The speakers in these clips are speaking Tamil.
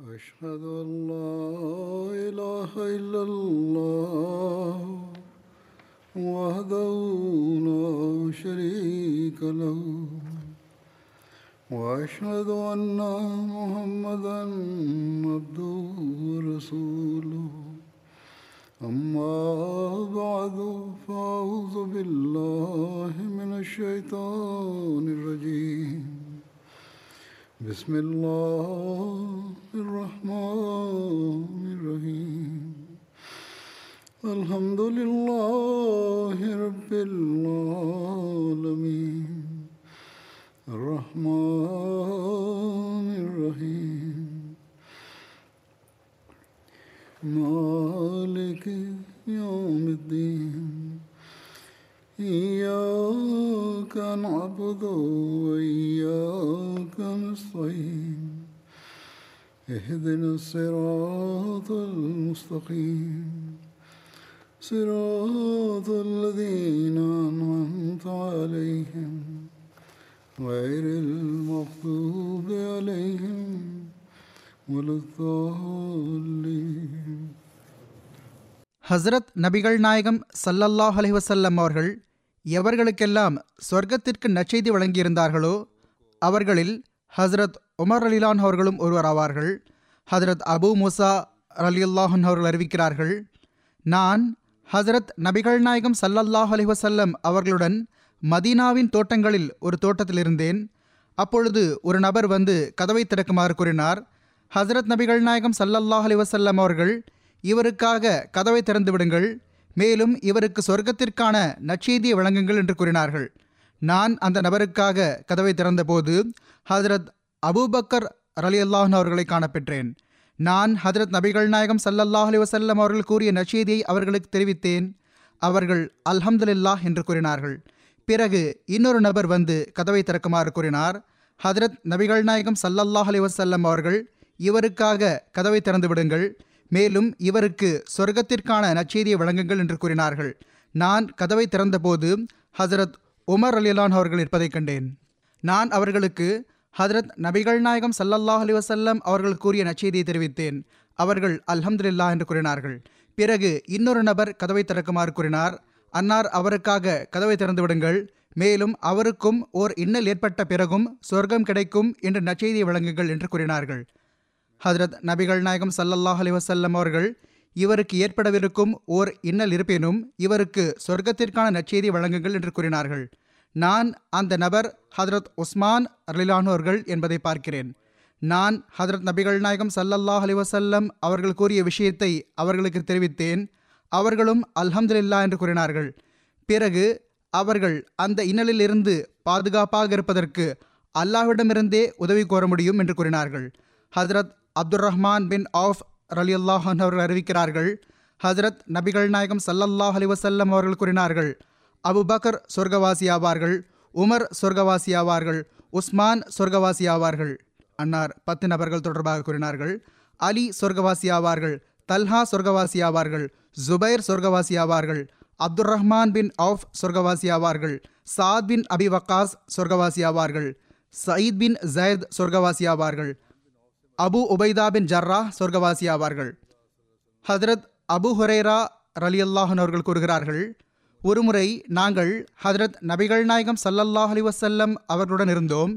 أشهد أن لا إله إلا الله وحده لا شريك له وأشهد أن محمدا عبده ورسوله أما بعد فأعوذ بالله من الشيطان الرجيم بسم الله الرحمن الرحيم الحمد لله رب العالمين الرحمن الرحيم مالك يوم الدين إياك نعبد وإياك نستعين اهدنا الصراط المستقيم صراط الذين أنعمت عليهم غير المغضوب عليهم ولا الضالين. ஹஸ்ரத் நபிகள் நாயகம் ஸல்லல்லாஹு அலைஹி வஸல்லம் அவர்கள் எவர்களுக்கெல்லாம் சொர்க்கத்திற்கு நற்செய்தி வழங்கியிருந்தார்களோ அவர்களில் ஹஸ்ரத் உமர் ரலியல்லாஹு அவர்களும் ஒருவராவார்கள். ஹஸ்ரத் அபு மூசா ரலியல்லாஹு அவர்கள் அறிவிக்கிறார்கள், நான் ஹஸ்ரத் நபிகள் நாயகம் ஸல்லல்லாஹு அலைஹி வஸல்லம் அவர்களுடன் மதீனாவின் தோட்டங்களில் ஒரு தோட்டத்தில் இருந்தேன். அப்பொழுது ஒரு நபர் வந்து கதவை திறக்குமாறு கூறினார். ஹஸ்ரத் நபிகள் நாயகம் ஸல்லல்லாஹு அலைஹி வஸல்லம் அவர்கள், இவருக்காக கதவை திறந்து விடுங்கள், மேலும் இவருக்கு சொர்க்கத்திற்கான நற்செய்தியை வழங்குங்கள் என்று கூறினார்கள். நான் அந்த நபருக்காக கதவை திறந்தபோது ஹஜ்ரத் அபூபக்கர் ரலியல்லாஹு அவர்களை காணப்பெற்றேன். நான் ஹஜ்ரத் நபிகள் நாயகம் ஸல்லல்லாஹு அலைஹி வஸல்லம் அவர்கள் கூறிய நற்செய்தியை அவர்களுக்கு தெரிவித்தேன். அவர்கள் அல்ஹம்துலில்லாஹ் என்று கூறினார்கள். பிறகு இன்னொரு நபர் வந்து கதவை திறக்குமாறு கூறினார். ஹஜ்ரத் நபிகள் நாயகம் ஸல்லல்லாஹு அலைஹி வஸல்லம் அவர்கள், இவருக்காக கதவை திறந்து விடுங்கள், மேலும் இவருக்கு சொர்க்கத்திற்கான நற்செய்தியை வழங்குங்கள் என்று கூறினார்கள். நான் கதவை திறந்தபோது ஹஜ்ரத் உமர் ரலியல்லாஹு அவர்கள் இருப்பதை கண்டேன். நான் அவர்களுக்கு ஹஜ்ரத் நபிகள் நாயகம் ஸல்லல்லாஹு அலைஹி வஸல்லம் அவர்கள் கூறிய நற்செய்தியை தெரிவித்தேன். அவர்கள் அல்ஹம்துலில்லாஹ் என்று கூறினார்கள். பிறகு இன்னொரு நபர் கதவை திறக்குமாறு கூறினார். அன்னார், அவருக்காக கதவை திறந்து விடுங்கள், மேலும் அவருக்கும் ஓர் இன்னல் ஏற்பட்ட பிறகும் சொர்க்கம் கிடைக்கும் என்று நற்செய்தியை வழங்குங்கள் என்று கூறினார்கள். ஹஜ்ரத் நபிகள் நாயகம் ஸல்லல்லாஹு அலைஹி வஸல்லம் அவர்கள், இவருக்கு ஏற்படவிருக்கும் ஓர் இன்னல் இருப்பினும் இவருக்கு சொர்க்கத்திற்கான நற்செய்தி வழங்குங்கள் என்று கூறினார்கள். நான் அந்த நபர் ஹஜ்ரத் உஸ்மான் ரலியல்லாஹு அவர்கள் என்பதை பார்க்கிறேன். நான் ஹஜ்ரத் நபிகள் நாயகம் ஸல்லல்லாஹு அலைஹி வஸல்லம் அவர்கள் கூறிய விஷயத்தை அவர்களுக்கு தெரிவித்தேன். அவர்களும் அல்ஹம்துலில்லாஹ் என்று கூறினார்கள். பிறகு அவர்கள் அந்த இன்னலிலிருந்து பாதுகாப்பாக இருப்பதற்கு அல்லாஹ்விடமிருந்தே உதவி கோர முடியும் என்று கூறினார்கள். Hazrat Abdul Rahman bin Auf ரலியல்லாஹு அன்ஹு அவர்கள் அறிவிக்கிறார்கள், ஹஜ்ரத் நபிகள் நாயகம் ஸல்லல்லாஹு அலைஹி வஸல்லம் அவர்கள் கூறினார்கள், அபூபக்கர் சொர்க்கவாசியாவார்கள், உமர் சொர்க்கவாசியாவார்கள், உஸ்மான் சொர்க்கவாசியாவார்கள். அன்னார் 10 நபர்கள் தொடர்பாக கூறினார்கள். அலி சொர்க்கவாசியாவார்கள், தல்ஹா சொர்க்கவாசியாவார்கள், ஜுபைர் சொர்க்கவாசியாவார்கள், அப்துல் ரஹ்மான் பின் ஆஃப் சொர்க்கவாசியாவார்கள், சாத் பின் அபி வக்காஸ் சொர்க்கவாசியாவார்கள், சயீத் பின் ஜயத் சொர்க்கவாசியாவார்கள், அபு உபைதா பின் ஜர்ரா சொர்க்கவாசியாவார்கள். ஹஜ்ரத் அபு ஹுரைரா ரலியல்லாஹு அவர்கள் கூறுகிறார்கள், ஒருமுறை நாங்கள் ஹஜ்ரத் நபிகள் நாயகம் ஸல்லல்லாஹு அலைஹி வஸல்லம் அவர்களுடன் இருந்தோம்.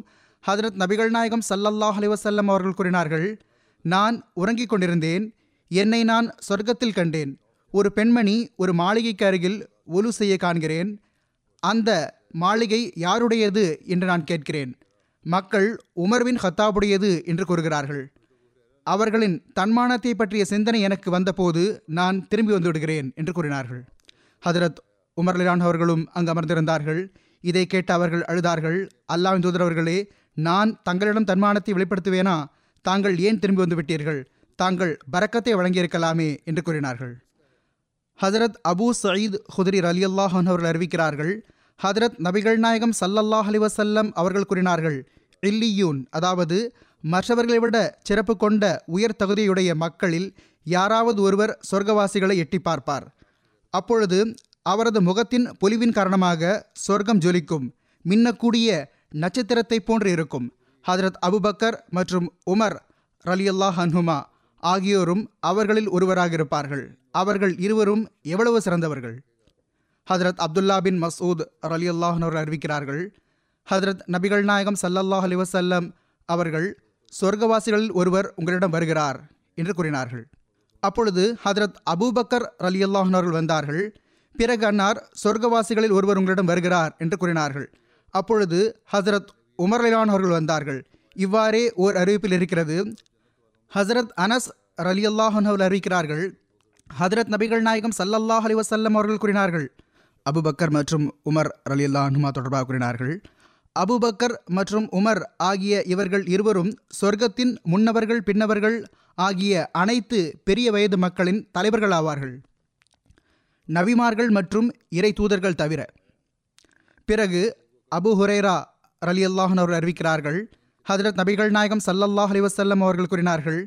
ஹஜ்ரத் நபிகள் நாயகம் ஸல்லல்லாஹு அலைஹி வஸல்லம் அவர்கள் கூறினார்கள், நான் உறங்கிக் கொண்டிருந்தேன், என்னை நான் சொர்க்கத்தில் கண்டேன். ஒரு பெண்மணி ஒரு மாளிகைக்கு அருகில் ஒலு செய்ய காண்கிறேன். அந்த மாளிகை யாருடையது என்று நான் கேட்கிறேன். மக்கள் உமர் பின் கத்தாபுடையது என்று கூறுகிறார்கள். அவர்களின் தன்மானத்தை பற்றிய சிந்தனை எனக்கு வந்தபோது நான் திரும்பி வந்து விடுகிறேன் என்று கூறினார்கள். ஹஜ்ரத் உமர் ரலியல்லாஹு அவர்களும் அங்கு அமர்ந்திருந்தார்கள். இதை கேட்டு அவர்கள் அழுதார்கள். அல்லாஹ்வின் தூதர் அவர்களே, நான் தங்களிடம் தன்மானத்தை வெளிப்படுத்துவேனா? தாங்கள் ஏன் திரும்பி வந்து விட்டீர்கள்? தாங்கள் பரக்கத்தை வழங்கியிருக்கலாமே என்று கூறினார்கள். ஹஜ்ரத் அபு சயீத் ஹுத்ரி ரலியல்லாஹு அவர்கள் அறிவிக்கிறார்கள், ஹஜ்ரத் நபிகள் நாயகம் ஸல்லல்லாஹு அலைஹி வஸல்லம் அவர்கள் கூறினார்கள், இல்லியூன், அதாவது மற்றவர்களை விட சிறப்பு கொண்ட உயர் தகுதியுடைய மக்களில் யாராவது ஒருவர் சொர்க்கவாசிகளை எட்டி பார்ப்பார். அப்பொழுது அவரது முகத்தின் பொலிவின் காரணமாக சொர்க்கம் ஜொலிக்கும், மின்னக்கூடிய நட்சத்திரத்தை போன்று இருக்கும். ஹஜ்ரத் அபூபக்கர் மற்றும் உமர் ரலியல்லாஹு அன்ஹுமா ஆகியோரும் அவர்களில் ஒருவராக இருப்பார்கள். அவர்கள் இருவரும் எவ்வளவு சிறந்தவர்கள்! ஹதரத் அப்துல்லா பின் மசூத் ரலியல்லாஹு அன்ஹு அறிவிக்கிறார்கள், ஹதரத் நபிகள் நாயகம் ஸல்லல்லாஹு அலைஹி வஸல்லம் அவர்கள், சொர்க்கவாசிகளில் ஒருவர் உங்களிடம் வருகிறார் என்று கூறினார்கள். அப்பொழுது ஹதரத் அபூபக்கர் ரலியல்லாஹு அன்ஹு அவர்கள் வந்தார்கள். பிறகு அன்னார், சொர்க்கவாசிகளில் ஒருவர் உங்களிடம் வருகிறார் என்று கூறினார்கள். அப்பொழுது ஹசரத் உமர் ரலியல்லாஹு அன்ஹு அவர்கள் வந்தார்கள். இவ்வாறே ஓர் அறிவிப்பில் இருக்கிறது. ஹசரத் அனஸ் ரலியல்லாஹு அன்ஹு அவர்கள் அறிவிக்கிறார்கள், ஹதரத் நபிகள் நாயகம் ஸல்லல்லாஹு அலைஹி வஸல்லம் அவர்கள் கூறினார்கள், அபூபக்கர் மற்றும் உமர் ரலியல்லாஹு அன்ஹுமா தொடர்பாக கூறினார்கள், அபூபக்கர் மற்றும் உமர் ஆகிய இவர்கள் இருவரும் சொர்க்கத்தின் முன்னவர்கள் பின்னவர்கள் ஆகிய அனைத்து பெரிய வயது மக்களின் தலைவர்கள் ஆவார்கள், நபிமார்கள் மற்றும் இறை தூதர்கள் தவிர. பிறகு அபு ஹுரைரா ரலியல்லாஹு அன்ஹு அறிவிக்கிறார்கள், ஹதரத் நபிகள் நாயகம் ஸல்லல்லாஹு அலைஹி வஸல்லம் அவர்கள் கூறினார்கள்,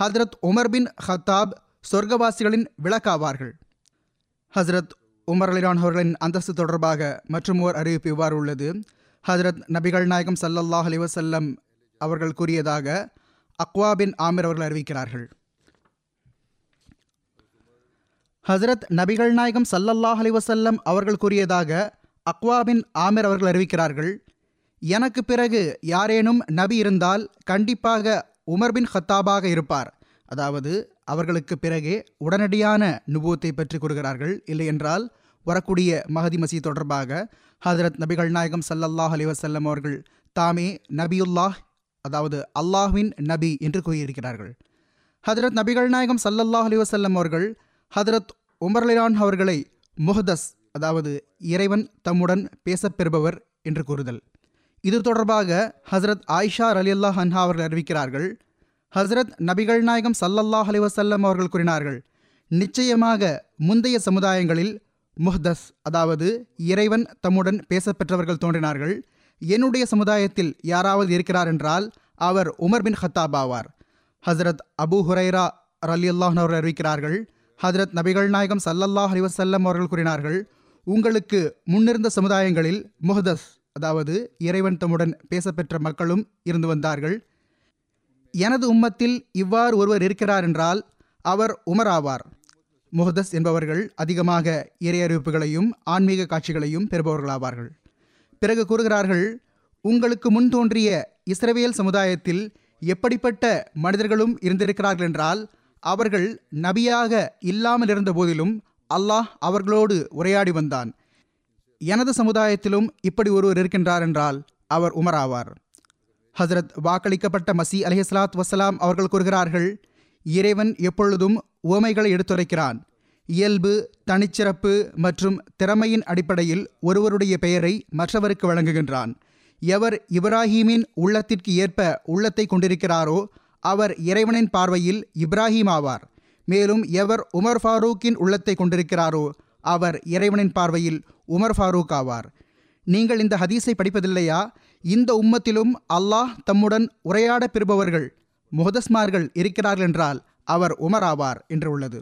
ஹதரத் உமர் பின் ஹத்தாப் சொர்க்கவாசிகளின் விளக்காவார்கள். ஹசரத் உமர் அலிரான் அவர்களின் அந்தஸ்து தொடர்பாக மற்றும் ஓர் அறிவிப்பு இவ்வாறு உள்ளது. ஹசரத் நபிகள் நாயகம் ஸல்லல்லாஹு அலைஹி வஸல்லம் அவர்கள் கூறியதாக அக்வா பின் ஆமிர் அவர்கள் அறிவிக்கிறார்கள், ஹசரத் நபிகள் நாயகம் ஸல்லல்லாஹு அலைஹி வஸல்லம் அவர்கள் கூறியதாக அக்வா பின் ஆமிர் அவர்கள் அறிவிக்கிறார்கள், எனக்கு பிறகு யாரேனும் நபி இருந்தால் கண்டிப்பாக உமர் பின் ஹத்தாபாக இருப்பார். அதாவது அவர்களுக்கு பிறகே உடனடியான நுபுவத்தை பற்றி கூறுகிறார்கள். இல்லையென்றால் வரக்கூடிய மஹதி மசீஹ் தொடர்பாக ஹதரத் நபிகள் நாயகம் ஸல்லல்லாஹு அலைஹி வஸல்லம் அவர்கள் தாமே நபியுல்லாஹ், அதாவது அல்லாஹ்வின் நபி என்று கூறியிருக்கிறார்கள். ஹதரத் நபிகள் நாயகம் ஸல்லல்லாஹு அலைஹி வஸல்லம் அவர்கள் ஹதரத் உமர் லிலான் அவர்களை முஹ்தஸ், அதாவது இறைவன் தம்முடன் பேசப்பெறுபவர் என்று கூறுதல். இது தொடர்பாக ஹசரத் ஆயிஷா ரலியல்லாஹு அன்ஹா அவர்கள் அறிவிக்கிறார்கள், ஹசரத் நபிகள் நாயகம் ஸல்லல்லாஹு அலைஹி வஸல்லம் அவர்கள் கூறினார்கள், நிச்சயமாக முந்தைய சமுதாயங்களில் முஹ்தஸ், அதாவது இறைவன் தம்முடன் பேசப்பெற்றவர்கள் தோன்றினார்கள். என்னுடைய சமுதாயத்தில் யாராவது இருக்கிறார் என்றால் அவர் உமர் பின் ஹத்தாப் ஆவார். ஹசரத் அபு ஹுரைரா ரலியல்லாஹு அன்ஹு அவர்கள் அறிவிக்கிறார்கள், ஹசரத் நபிகள் நாயகம் ஸல்லல்லாஹு அலைஹி வஸல்லம் அவர்கள் கூறினார்கள், உங்களுக்கு முன்னிருந்த சமுதாயங்களில் முஹ்தஸ், அதாவது இறைவன் தம்முடன் பேசப்பெற்ற மக்களும் இருந்து வந்தார்கள். எனது உம்மத்தில் இவ்வாறு ஒருவர் இருக்கிறார் என்றால் அவர் உமர் ஆவார். முஹ்தஸ் என்பவர்கள் அதிகமாக இறை அறிவிப்புகளையும் ஆன்மீக காட்சிகளையும் பெறுபவர்களாவார்கள். பிறகு கூறுகிறார்கள், உங்களுக்கு முன் தோன்றிய இஸ்ரவேல் சமுதாயத்தில் எப்படிப்பட்ட மனிதர்களும் இருந்திருக்கிறார்கள் என்றால் அவர்கள் நபியாக இல்லாமல் இருந்த போதிலும் அல்லாஹ் அவர்களோடு உரையாடி வந்தான். எனது சமுதாயத்திலும் இப்படி ஒருவர் இருக்கின்றார் என்றால் அவர் உமர் ஆவார். ஹசரத் வாக்களிக்கப்பட்ட மசி அலைஹிஸ்ஸலாத் வசலாம் அவர்கள் கூறுகிறார்கள், இறைவன் எப்பொழுதும் உவமைகளை எடுத்துரைக்கிறான். இயல்பு, தனிச்சிறப்பு மற்றும் திறமையின் அடிப்படையில் ஒருவருடைய பெயரை மற்றவருக்கு வழங்குகின்றான். எவர் இப்ராஹீமின் உள்ளத்திற்கு ஏற்ப உள்ளத்தை கொண்டிருக்கிறாரோ அவர் இறைவனின் பார்வையில் இப்ராஹீம் ஆவார். மேலும் எவர் உமர் ஃபாரூக்கின் உள்ளத்தை கொண்டிருக்கிறாரோ அவர் இறைவனின் பார்வையில் உமர் ஃபாரூக் ஆவார். நீங்கள் இந்த ஹதீஸை படிப்பதில்லையா? இந்த உம்மத்திலும் அல்லாஹ் தம்முடன் உரையாட பெறுபவர்கள் முஹ்தஸ்மார்கள் இருக்கிறார்கள் என்றால் அவர் உமர் ஆவார் என்று உள்ளது.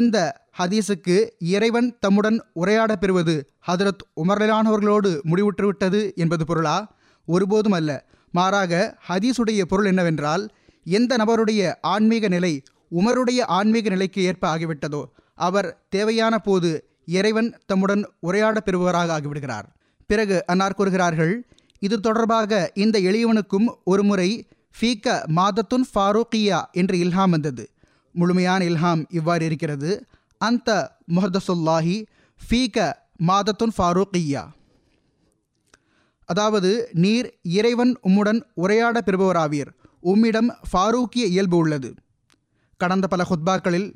இந்த ஹதீஸுக்கு இறைவன் தம்முடன் உரையாட பெறுவது ஹதரத் உமர் ரலியல்லாஹு முடிவுற்றுவிட்டது என்பது பொருளா? ஒருபோதும் அல்ல. மாறாக ஹதீஸுடைய பொருள் என்னவென்றால், எந்த நபருடைய ஆன்மீக நிலை உமருடைய ஆன்மீக நிலைக்கு ஏற்ப ஆகிவிட்டதோ அவர் தேவையான போது இறைவன் தம்முடன் உரையாட பெறுபவராக ஆகிவிடுகிறார். பிறகு அன்னார் கூறுகிறார்கள், இது தொடர்பாக இந்த எளியவனுக்கும் ஒரு முறை ஃபீக்க மாதத்துன் ஃபாரூக்கியா என்று இல்ஹாம் வந்தது. முழுமையான இல்ஹாம் இவ்வாறு இருக்கிறது, அந்த முஹ்தசுல்லாஹி ஃபீக்க மாதத்துன் ஃபாரூக்கியா, அதாவது நீர் இறைவன் உம்முடன் உரையாட பெறுபவராவீர், உம்மிடம் ஃபாரூக்கிய இயல்பு உள்ளது. கடந்த பல ஹுத்பாக்களில்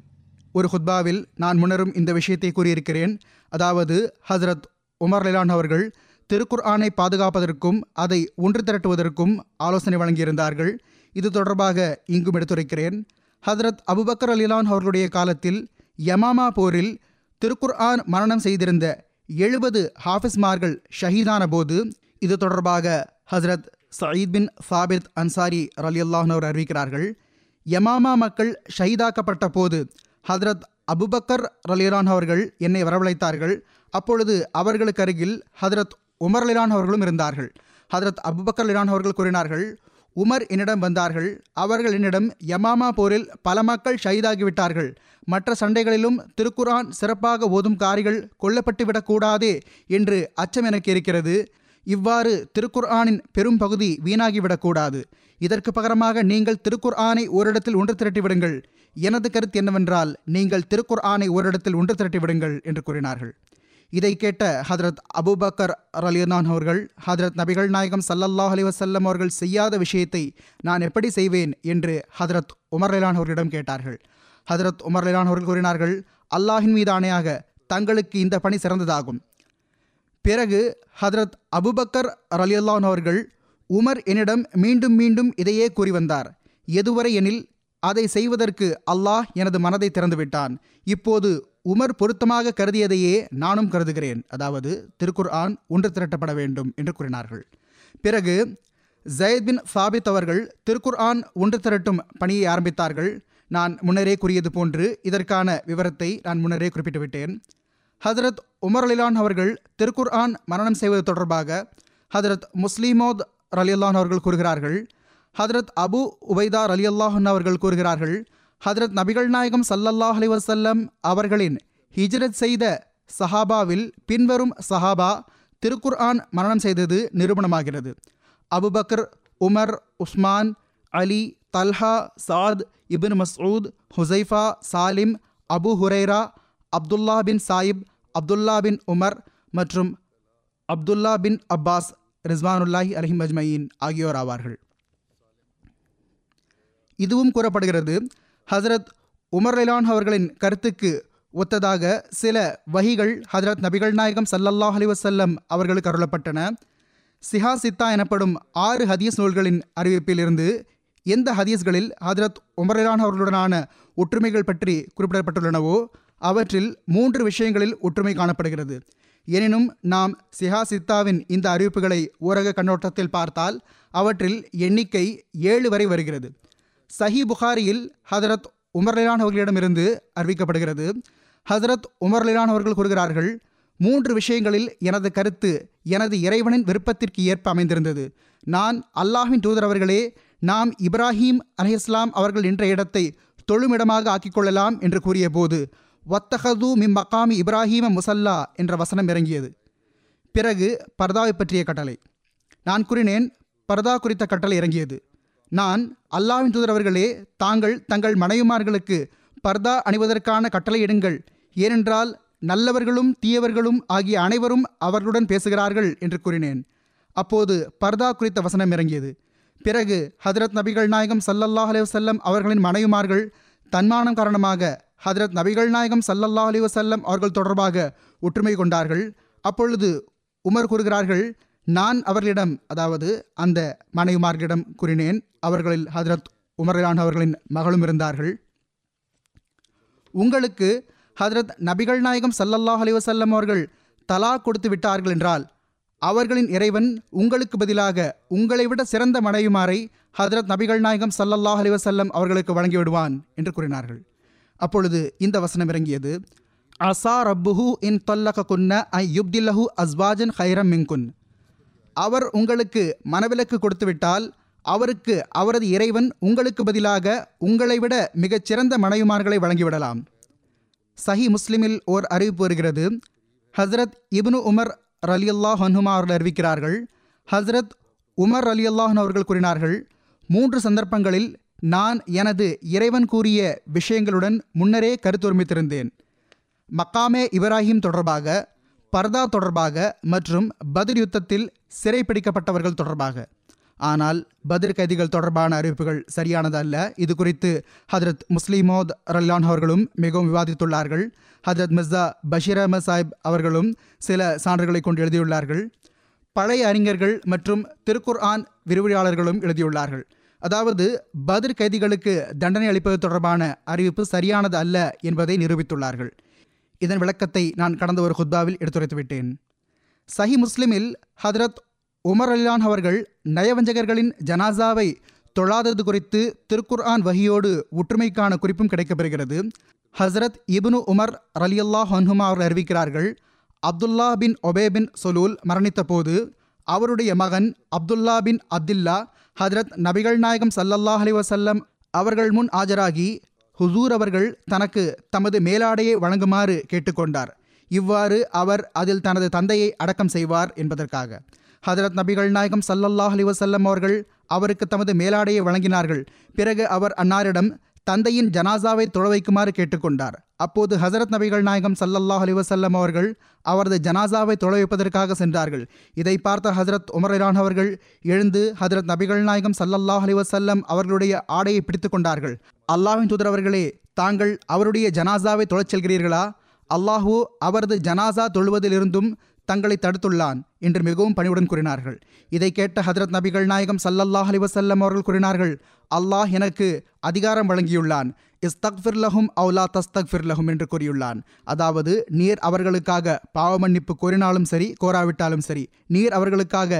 ஒரு ஹுத்பாவில் நான் முன்னரும் இந்த விஷயத்தை கூறியிருக்கிறேன். அதாவது ஹசரத் உமர் ரலியல்லாஹு அவர்கள் திருக்குர்ஆனை பாதுகாப்பதற்கும் அதை ஒன்று திரட்டுவதற்கும் ஆலோசனை வழங்கியிருந்தார்கள். இது தொடர்பாக இங்கும் எடுத்துரைக்கிறேன். ஹதரத் அபூபக்கர் ரலியல்லாஹு அவர்களுடைய காலத்தில் யமாமா போரில் திருக்குர்ஆன் மரணம் செய்திருந்த 70 ஹாஃபிஸ்மார்கள் ஷஹீதான போது இது தொடர்பாக ஹசரத் சயீத் பின் சாபித் அன்சாரி ரலியல்லாஹு அன்ஹு அறிவிக்கிறார்கள், யமாமா மக்கள் ஷஹீதாக்கப்பட்ட போது ஹதரத் அபூபக்கர் ரலியல்லாஹு அவர்கள் என்னை வரவழைத்தார்கள். அப்பொழுது அவர்களுக்கு அருகில் ஹதரத் உமர் ரலியல்லாஹு அவர்களும் இருந்தார்கள். ஹதரத் அபூபக்கர் ரலியல்லாஹு அவர்கள் கூறினார்கள், உமர் என்னிடம் வந்தார்கள். அவர்கள் என்னிடம் யமாமா போரில் பல மக்கள் ஷஹீதாகிவிட்டார்கள், மற்ற சண்டைகளிலும் திருக்குரான் சிறப்பாக ஓதும் காரிகள் கொல்லப்பட்டுவிடக்கூடாதே என்று அச்சம் எனக்கு இருக்கிறது. இவ்வாறு திருக்குர்ஆனின் பெரும் பகுதி வீணாகிவிடக்கூடாது. இதற்கு பகரமாக நீங்கள் திருக்குர்ஆனை ஓரிடத்தில் ஒன்று திரட்டிவிடுங்கள். எனது கருத்து என்னவென்றால் நீங்கள் திருக்குர்ஆனை ஓரிடத்தில் ஒன்று திரட்டிவிடுங்கள் என்று கூறினார்கள். இதை கேட்ட ஹதரத் அபூபக்கர் ரலியல்லாஹு அன்ஹு அவர்கள், ஹதரத் நபிகள் நாயகம் ஸல்லல்லாஹு அலைஹி வஸல்லம் அவர்கள் செய்யாத விஷயத்தை நான் எப்படி செய்வேன் என்று ஹதரத் உமர் ரலியல்லாஹு அவர்களிடம் கேட்டார்கள். ஹதரத் உமர் ரலியல்லாஹு அவர்கள் கூறினார்கள், அல்லாஹின் மீது ஆணையாக தங்களுக்கு இந்த பணி சிறந்ததாகும். பிறகு ஹதரத் அபூபக்கர் ரலியல்லாஹு அன்ஹு அவர்கள், உமர் என்னிடம் மீண்டும் மீண்டும் இதையே கூறி வந்தார். எதுவரை எனில் அதை செய்வதற்கு அல்லாஹ் எனது மனதை திறந்துவிட்டான். இப்போது உமர் பொருத்தமாக கருதியதையே நானும் கருதுகிறேன், அதாவது திருக்குர்ஆன் ஒன்று திரட்டப்பட வேண்டும் என்று கூறினார்கள். பிறகு ஜயத் பின் சாபித் அவர்கள் திருக்குர்ஆன் ஒன்று திரட்டும் பணியை ஆரம்பித்தார்கள். நான் முன்னரே கூறியது போன்று இதற்கான விவரத்தை நான் முன்னரே குறிப்பிட்டுவிட்டேன். ஹதரத் உமர் ரலியல்லாஹு அவர்கள் திருக்குர்ஆன் மரணம் செய்வது தொடர்பாக ஹதரத் முஸ்லிமோத் ரலியல்லாஹு அவர்கள் கூறுகிறார்கள். ஹதரத் அபு உபைதா ரலியல்லாஹு அவர்கள் கூறுகிறார்கள், ஹதரத் நபிகள் நாயகம் ஸல்லல்லாஹு அலைஹி வஸல்லம் அவர்களின் ஹிஜ்ரத் செய்த சஹாபாவில் பின்வரும் சஹாபா திருக்குர்ஆன் மரணம் செய்தது நிரூபணமாகிறது. Abu Bakr, Umar, Usman, Ali, Talha, Saad, Ibn Masud, Huzaifa, Salim, Abu Hurairah, Abdullah bin Saib, Abdullah bin Umar மற்றும் அப்துல்லா பின் அப்பாஸ் ரிஸ்வானுல்லாஹி அலைஹி அஜ்மயீன் ஆகியோர் ஆவார்கள். இதுவும் கூறப்படுகிறது. ஹசரத் உமர் ரலியல்லாஹு அவர்களின் கருத்துக்கு ஒத்ததாக சில வஹிகள் ஹசரத் நபிகள் நாயகம் ஸல்லல்லாஹு அலைஹி வஸல்லம் அவர்களுக்கு அருளப்பட்டன. சிஹா சித்தா எனப்படும் 6 ஹதீஸ் நூல்களின் அறிவிப்பிலிருந்து எந்த ஹதீஸ்களில் ஹசரத் உமர் ரலியல்லாஹு அவர்களுடனான ஒற்றுமைகள் பற்றி குறிப்பிடப்பட்டுள்ளனவோ அவற்றில் 3 விஷயங்களில் ஒற்றுமை காணப்படுகிறது. எனினும் நாம் சிஹா சித்தாவின் இந்த அறிவிப்புகளை ஊரக கண்ணோட்டத்தில் பார்த்தால் அவற்றில் எண்ணிக்கை 7 வரை வருகிறது. சஹி புகாரியில் ஹதரத் உமர் ரலியல்லாஹு அவர்களிடமிருந்து அறிவிக்கப்படுகிறது. ஹதரத் உமர் ரலியல்லாஹு அவர்கள் கூறுகிறார்கள், 3 விஷயங்களில் எனது கருத்து எனது இறைவனின் விருப்பத்திற்கு ஏற்ப அமைந்திருந்தது. நான் அல்லாஹ்வின் தூதர் அவர்களே, நாம் இப்ராஹீம் அலைஹிஸ்ஸலாம் அவர்கள் நின்ற இடத்தை தொழுமிடமாக ஆக்கிக்கொள்ளலாம் என்று கூறிய போது வத்தஹது மிம் மகாமி இப்ராஹீம முசல்லா என்ற வசனம் இறங்கியது. பிறகு பர்தாவை பற்றிய கட்டளை, நான் கூறினேன் பர்தா குறித்த கட்டளை இறங்கியது. நான் அல்லாஹ்வின் தூதர் அவர்களே, தாங்கள் தங்கள் மனைவிமார்களுக்கு பர்தா அணிவதற்கான கட்டளையிடுங்கள், ஏனென்றால் நல்லவர்களும் தீயவர்களும் ஆகிய அனைவரும் அவர்களுடன் பேசுகிறார்கள் என்று கூறினேன். அப்போது பர்தா குறித்த வசனம் இறங்கியது. பிறகு ஹதரத் நபிகள் நாயகம் ஸல்லல்லாஹு அலைஹி வஸல்லம் அவர்களின் மனைவிமார்கள் தன்மானம் காரணமாக ஹதரத் நபிகள் நாயகம் ஸல்லல்லாஹு அலைஹி வஸல்லம் அவர்கள் தொடர்பாக ஒற்றுமை கொண்டார்கள். அப்பொழுது உமர் கூறுகிறார்கள், நான் அவர்களிடம், அதாவது அந்த மனைவிமார்களிடம் கூறினேன். அவர்களில் ஹதரத் உமர் ரலியல்லாஹு அவர்களின் மகளும் இருந்தார்கள். உங்களுக்கு ஹதரத் நபிகள் நாயகம் ஸல்லல்லாஹு அலைஹி வஸல்லம் அவர்கள் தலா கொடுத்து விட்டார்கள் என்றால் அவர்களின் இறைவன் உங்களுக்கு பதிலாக உங்களை விட சிறந்த மனைவிமாரை ஹதரத் நபிகள் நாயகம் ஸல்லல்லாஹு அலைஹி வஸல்லம் அவர்களுக்கு வழங்கிவிடுவான் என்று கூறினார்கள். அப்பொழுது இந்த வசனம் இறங்கியது. அசா ரப்புஹு இன் தல்லக குன்ன ஐ யுப்தில்லஹு அஸ்வாஜன் ஹைரம் மின்குன். அவர் உங்களுக்கு மனவிலக்கு கொடுத்துவிட்டால் அவருக்கு அவரது இறைவன் உங்களுக்கு பதிலாக உங்களை விட மிகச்சிறந்த மனைவிமார்களை வழங்கிவிடலாம். சஹி முஸ்லிமில் ஓர் அறிவிப்பு வருகிறது. ஹசரத் இப்னு உமர் ரலியல்லாஹு அன்ஹுமா அவர்கள் அறிவிக்கிறார்கள். ஹசரத் உமர் ரலியல்லாஹு அவர்கள் கூறினார்கள், 3 சந்தர்ப்பங்களில் நான் எனது இறைவன் கூறிய விஷயங்களுடன் முன்னரே கருத்தொருமித்திருந்தேன். மக்காமே இப்ராஹிம் தொடர்பாக, பர்தா தொடர்பாக மற்றும் பத்ர் யுத்தத்தில் சிறைப்பிடிக்கப்பட்டவர்கள் தொடர்பாக. ஆனால் பத்ர் கைதிகள் தொடர்பான அறிவிப்புகள் சரியானதல்ல. இது குறித்து ஹதரத் முஸ்லிமோத் ரலியல்லாஹு அவர்களும் மிகவும் விவாதித்துள்ளார்கள். ஹதரத் மிர்ஸா பஷீர் அஹ்மத் சாஹிப் அவர்களும் சில சான்றுகளை கொண்டு எழுதியுள்ளார்கள். பழைய அறிஞர்கள் மற்றும் திருக்குர்ஆன் விரிவுரையாளர்களும் எழுதியுள்ளார்கள். அதாவது பத்ர் கைதிகளுக்கு தண்டனை அளிப்பது தொடர்பான அறிவிப்பு சரியானது அல்ல என்பதை நிரூபித்துள்ளார்கள். இதன் விளக்கத்தை நான் கடந்த ஒரு ஹுத்பாவில் எடுத்துரைத்துவிட்டேன். சஹி முஸ்லிமில் ஹதரத் உமர் ரலியல்லாஹு அவர்கள் நயவஞ்சகர்களின் ஜனாசாவை தொழாதது குறித்து திருக்குர்ஆன் வஹியோடு ஒற்றுமைக்கான குறிப்பும் கிடைக்கப்பெறுகிறது. ஹசரத் இப்னு உமர் ரலியல்லாஹு அன்ஹுமா அவர்கள் அறிவிக்கிறார்கள், அப்துல்லா பின் ஒபே பின் சொலூல் மரணித்த போது அவருடைய மகன் அப்துல்லா பின் அப்துல்லா ஹஜ்ரத் நபிகள் நாயகம் ஸல்லல்லாஹு அலைஹி வஸல்லம் அவர்கள் முன் ஆஜராகி ஹுசூர் அவர்கள் தனக்கு தமது மேலாடையை வழங்குமாறு கேட்டுக்கொண்டார். இவ்வாறு அவர் அதில் தனது தந்தையை அடக்கம் செய்வார் என்பதற்காக ஹஜ்ரத் நபிகள் நாயகம் ஸல்லல்லாஹு அலைஹி வஸல்லம் அவர்கள் அவருக்கு தமது மேலாடையை வழங்கினார்கள். பிறகு அவர் அன்னாரிடம் தந்தையின் ஜனாசாவை தொழ வைக்குமாறு கேட்டுக்கொண்டார். அப்போது ஹஜ்ரத் நபிகள் நாயகம் ஸல்லல்லாஹு அலைஹி வஸல்லம் அவர்கள் அவரது ஜனாசாவை தொழ வைப்பதற்காக சென்றார்கள். இதை பார்த்த ஹஜ்ரத் உமர் இரான் அவர்கள் எழுந்து ஹஜ்ரத் நபிகள் நாயகம் ஸல்லல்லாஹு அலைஹி வஸல்லம் அவர்களுடைய ஆடையை பிடித்து கொண்டார்கள். அல்லாஹ்வின் தூதர் அவர்களே, தாங்கள் அவருடைய ஜனாசாவை தொழச் செல்கிறீர்களா? அல்லாஹூ அவரது ஜனாசா தொழுவதிலிருந்தும் தங்களை தடுத்துள்ளான் என்று மிகவும் பணிவுடன் கூறினார்கள். இதை கேட்ட ஹஜ்ரத் நபிகள் நாயகம் ஸல்லல்லாஹு அலைஹி வஸல்லம் அவர்கள் கூறினார்கள், அல்லாஹ் எனக்கு அதிகாரம் வழங்கியுள்ளான். இஸ்தக்ஃபிர் லஹும் அவ்லா தஸ்தக்ஃபிர் லஹும் என்று கூறியுள்ளான். அதாவது, நீர் அவர்களுக்காக பாவமன்னிப்பு கோரினாலும் சரி கோராவிட்டாலும் சரி, நீர் அவர்களுக்காக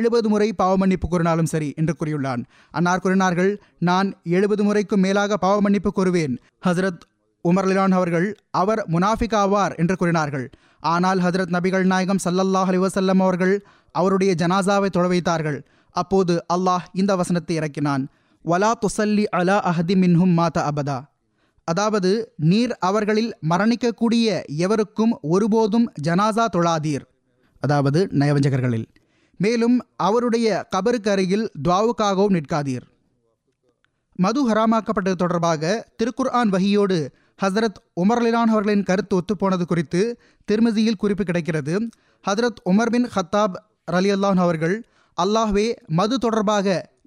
70 முறை பாவமன்னிப்பு கோரினாலும் சரி என்று கூறியுள்ளான். அன்னார் கூறினார்கள், நான் 70 முறைக்கும் மேலாக பாவமன்னிப்பு கோருவேன். ஹஜ்ரத் உமர் இலான் அவர்கள், அவர் முனாஃபிகாவார் என்று கூறினார்கள். ஆனால் ஹஜ்ரத் நபிகள் நாயகம் ஸல்லல்லாஹு அலைஹி வஸல்லம் அவர்கள் அவருடைய ஜனாசாவை தொழ வைத்தார்கள். அப்போது அல்லாஹ் இந்த வசனத்தை இறக்கினான், வலா துசல்லி அலா அஹதி மின்ஹும் மாதா அபதா. அதாவது, நீர் அவர்களில் மரணிக்கக்கூடிய எவருக்கும் ஒருபோதும் ஜனாசா தொழாதீர், அதாவது நயவஞ்சகர்களில். மேலும் அவருடைய கபருக்கு அருகில் துவாவுக்காகவும் நிற்காதீர். மது ஹராமாக்கப்பட்டது தொடர்பாக திருக்குர்ஆன் வஹியோடு ஹஜ்ரத் உமர் இலான் அவர்களின் கருத்து ஒத்துப்போனது குறித்து திருமிதியில் குறிப்பு கிடைக்கிறது. ஹஜ்ரத் உமர் பின் ஹத்தாப் ரலியல்லாஹு அவர்கள், அல்லாஹ்வே, மது தொடர்பாக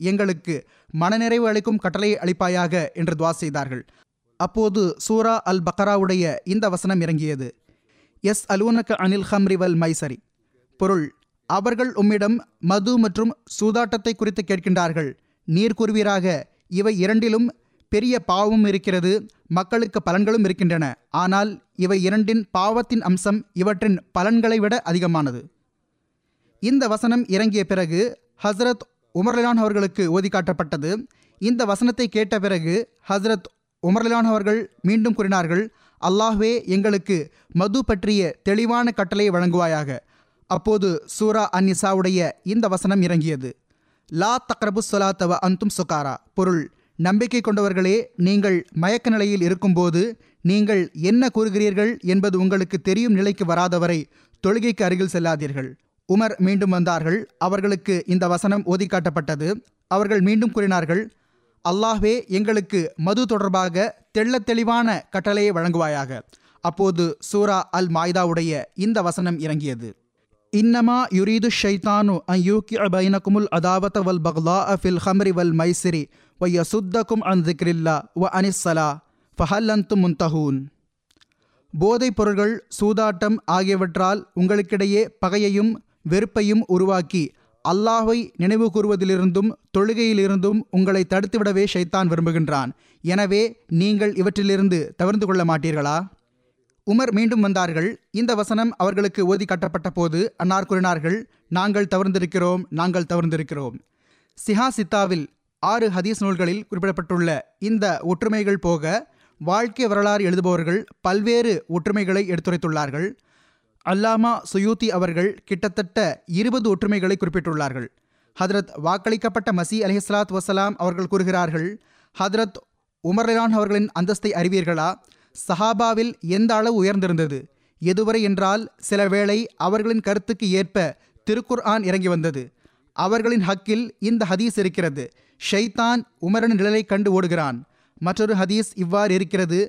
எங்களுக்கு மனநிறைவு அளிக்கும் கட்டளை அளிப்பாயாக என்று துவா செய்தார்கள். அப்போது சூரா அல் பக்கராவுடைய இந்த வசனம் இறங்கியது, எஸ் அலூனக அனில் ஹம்ரி வல் மைசரி. பொருள், அவர்கள் உம்மிடம் மது மற்றும் சூதாட்டத்தை குறித்து கேட்கின்றார்கள். நீர் கூறுவீராக, இவை இரண்டிலும் பெரிய பாவமும் இருக்கிறது, மக்களுக்கு பலன்களும் இருக்கின்றன. ஆனால் இவை இரண்டின் பாவத்தின் அம்சம் இவற்றின் பலன்களை விட அதிகமானது. இந்த வசனம் இறங்கிய பிறகு ஹஜ்ரத் உமர் இலான் அவர்களுக்கு ஓதிக்காட்டப்பட்டது. இந்த வசனத்தை கேட்ட பிறகு ஹஜ்ரத் உமர் இலான் அவர்கள் மீண்டும் கூறினார்கள், அல்லாஹ்வே, எங்களுக்கு மது பற்றிய தெளிவான கட்டளையை வழங்குவாயாக. அப்போது சூரா அன்னிசாவுடைய இந்த வசனம் இறங்கியது, லா தக்ரபு ஸலாத்தவ அந்தும் சுகாரா. பொருள், நம்பிக்கை கொண்டவர்களே, நீங்கள் மயக்க நிலையில் இருக்கும்போது நீங்கள் என்ன கூறுகிறீர்கள் என்பது உங்களுக்கு தெரியும் நிலைக்கு வராதவரை தொழுகைக்கு அருகில் செல்லாதீர்கள். உமர் மீண்டும் வந்தார்கள். அவர்களுக்கு இந்த வசனம் ஓதிக்காட்டப்பட்டது. அவர்கள் மீண்டும் கூறினார்கள், அல்லாஹ்வே, எங்களுக்கு மது தொடர்பாக தெள்ள தெளிவான கட்டளையை வழங்குவாயாக. அப்போது சூரா அல் மாய்தாவுடைய இந்த வசனம் இறங்கியது, இன்னமா யுரீது ஷைத்தானு அன் யூகிஅ பைனகுமுல் அதாவத வல் பக்லாஅ ஃபில் ஹம்ரி வல் மைசிரி வ யசுத்தகும் அன் திக்ரில்லா வ அனிஸ்ஸலா ஃபஹல் அன்தும் முன்தஹூன். போதைப் பொருட்கள், சூதாட்டம் ஆகியவற்றால் உங்களுக்கிடையே பகையையும் வெறுப்பையும் உருவாக்கி அல்லாஹ்வை நினைவு கூறுவதிலிருந்தும் தொழுகையிலிருந்தும் உங்களை தடுத்துவிடவே ஷைத்தான் விரும்புகின்றான். எனவே நீங்கள் இவற்றிலிருந்து தவிர்த்து கொள்ள மாட்டீர்களா? உமர் மீண்டும் வந்தார்கள். இந்த வசனம் அவர்களுக்கு ஓதி காட்டப்பட்ட போது அன்னார் கூறினார்கள், நாங்கள் தவறிருக்கிறோம், நாங்கள் தவறிருக்கிறோம். சிஹா சித்தாவில் 6 ஹதீஸ் நூல்களில் குறிப்பிடப்பட்டுள்ள இந்த ஒற்றுமைகள் போக வாழ்க்கை வரலாறு எழுதுபவர்கள் பல்வேறு ஒற்றுமைகளை எடுத்துரைத்துள்ளார்கள். அல்லாமா சுயூத்தி அவர்கள் கிட்டத்தட்ட 20 ஒற்றுமைகளை குறிப்பிட்டுள்ளார்கள். ஹஜ்ரத் வாக்களிக்கப்பட்ட மசி அலைஹிஸ்ஸலாத்து வசலாம் அவர்கள் கூறுகிறார்கள், ஹஜ்ரத் உமர் இலான் அவர்களின் அந்தஸ்தை அறிவீர்களா? சஹாபாவில் எந்த அளவு உயர்ந்திருந்தது? எதுவரை என்றால், சில வேளை அவர்களின் கருத்துக்கு ஏற்ப திருக்குர்ஆன் இறங்கி வந்தது. அவர்களின் ஹக்கில் இந்த ஹதீஸ் இருக்கிறது, ஷைத்தான் உமரின் நிழலை கண்டு ஓடுகிறான். மற்றொரு ஹதீஸ் இவ்வாறு இருக்கிறது,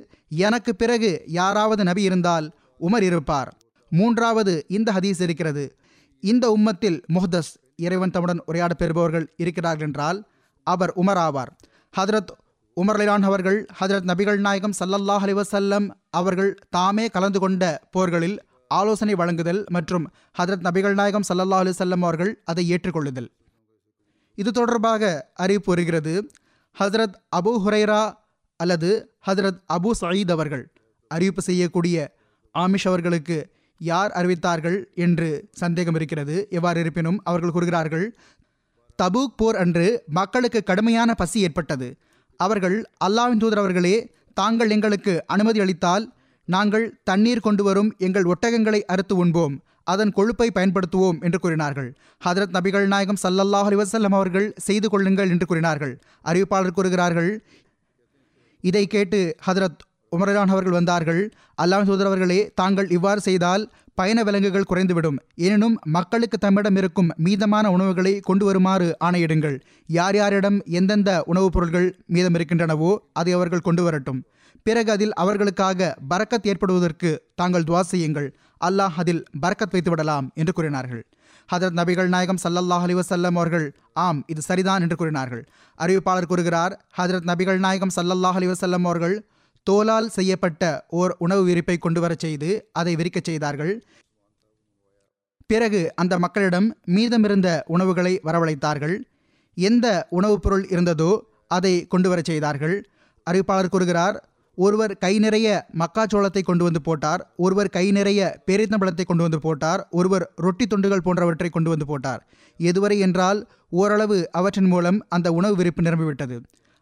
எனக்கு பிறகு யாராவது நபி இருந்தால் உமர் இருப்பார். மூன்றாவது இந்த ஹதீஸ் இருக்கிறது, இந்த உம்மத்தில் முஹ்தஸ், இறைவன் தம்முடன் உரையாட பெறுபவர்கள் இருக்கிறார்கள் என்றால் அவர் உமர் ஆவார். ஹஜ்ரத் உமர் இலான் அவர்கள் ஹஜ்ரத் நபிகள் நாயகம் ஸல்லல்லாஹு அலைஹி வஸல்லம் அவர்கள் தாமே கலந்து கொண்ட போர்களில் ஆலோசனை வழங்குதல் மற்றும் ஹஜ்ரத் நபிகள் நாயகம் ஸல்லல்லாஹு அலைஹி வஸல்லம் அவர்கள் அதை ஏற்றுக்கொள்ளுதல், இது தொடர்பாக அறிவிப்பு வருகிறது. ஹஜ்ரத் அபூ ஹுரைரா அல்லது ஹஜ்ரத் அபூ சயீத் அவர்கள் அறிவிப்பு செய்யக்கூடிய ஆமிஷ் அவர்களுக்கு யார் அறிவித்தார்கள் என்று சந்தேகம் இருக்கிறது. எவ்வாறு இருப்பினும் அவர்கள் கூறுகிறார்கள், தபூக் போர் அன்று மக்களுக்கு கடுமையான பசி ஏற்பட்டது. அவர்கள், அல்லாஹ்வின் தூதர் அவர்களே, தாங்கள் எங்களுக்கு அனுமதி அளித்தால் நாங்கள் தண்ணீர் கொண்டு வரும் எங்கள் ஒட்டகங்களை அறுத்து உண்போம், அதன் கொழுப்பை பயன்படுத்துவோம் என்று கூறினார்கள். ஹதரத் நபிகள் நாயகம் ஸல்லல்லாஹு அலைஹி வஸல்லம் அவர்கள் செய்து கொள்ளுங்கள் என்று கூறினார்கள். அறிவிப்பாளர் கூறுகிறார்கள், இதை கேட்டு ஹதரத் உமரான் அவர்கள் வந்தார்கள். அல்லாஹ்வின் தூதர் அவர்களே, தாங்கள் இவ்வாறு செய்தால் பயண விலங்குகள் குறைந்துவிடும், எனினும் மக்களுக்கு தம்மிடம் இருக்கும் மீதமான உணவுகளை கொண்டு வருமாறு ஆணையிடுங்கள். யார் யாரிடம் எந்தெந்த உணவுப் பொருட்கள் மீதம் இருக்கின்றனவோ அதை அவர்கள் கொண்டு வரட்டும். பிறகு அதில் அவர்களுக்காக பரக்கத் ஏற்படுவதற்கு தாங்கள் துஆ செய்யுங்கள், அல்லாஹ் அதில் பரக்கத் வைத்துவிடலாம் என்று கூறினார்கள். ஹதரத் நபிகள் நாயகம் ஸல்லல்லாஹு அலைஹி வஸல்லம் அவர்கள், ஆம், இது சரிதான் என்று கூறினார்கள். அறிவிப்பாளர் கூறுகிறார், ஹதரத் நபிகள் நாயகம் ஸல்லல்லாஹு அலைஹி வஸல்லம் அவர்கள் தோலால் செய்யப்பட்ட ஓர் உணவு விரிப்பை கொண்டு வரச் செய்து அதை விரிக்கச் செய்தார்கள். பிறகு அந்த மக்களிடம் மீதமிருந்த உணவுகளை வரவழைத்தார்கள். எந்த உணவுப் பொருள் இருந்ததோ அதை கொண்டு வரச் செய்தார்கள். அறிவிப்பாளர் கூறுகிறார், ஒருவர் கை நிறைய மக்காச்சோளத்தை கொண்டு வந்து போட்டார், ஒருவர் கை நிறைய பேரித்தம்பழத்தை கொண்டு வந்து போட்டார், ஒருவர் ரொட்டி துண்டுகள் போன்றவற்றை கொண்டு வந்து போட்டார். எதுவரை என்றால் ஓரளவு அவற்றின் மூலம் அந்த உணவு விரிப்பு நிரம்பிவிட்டது.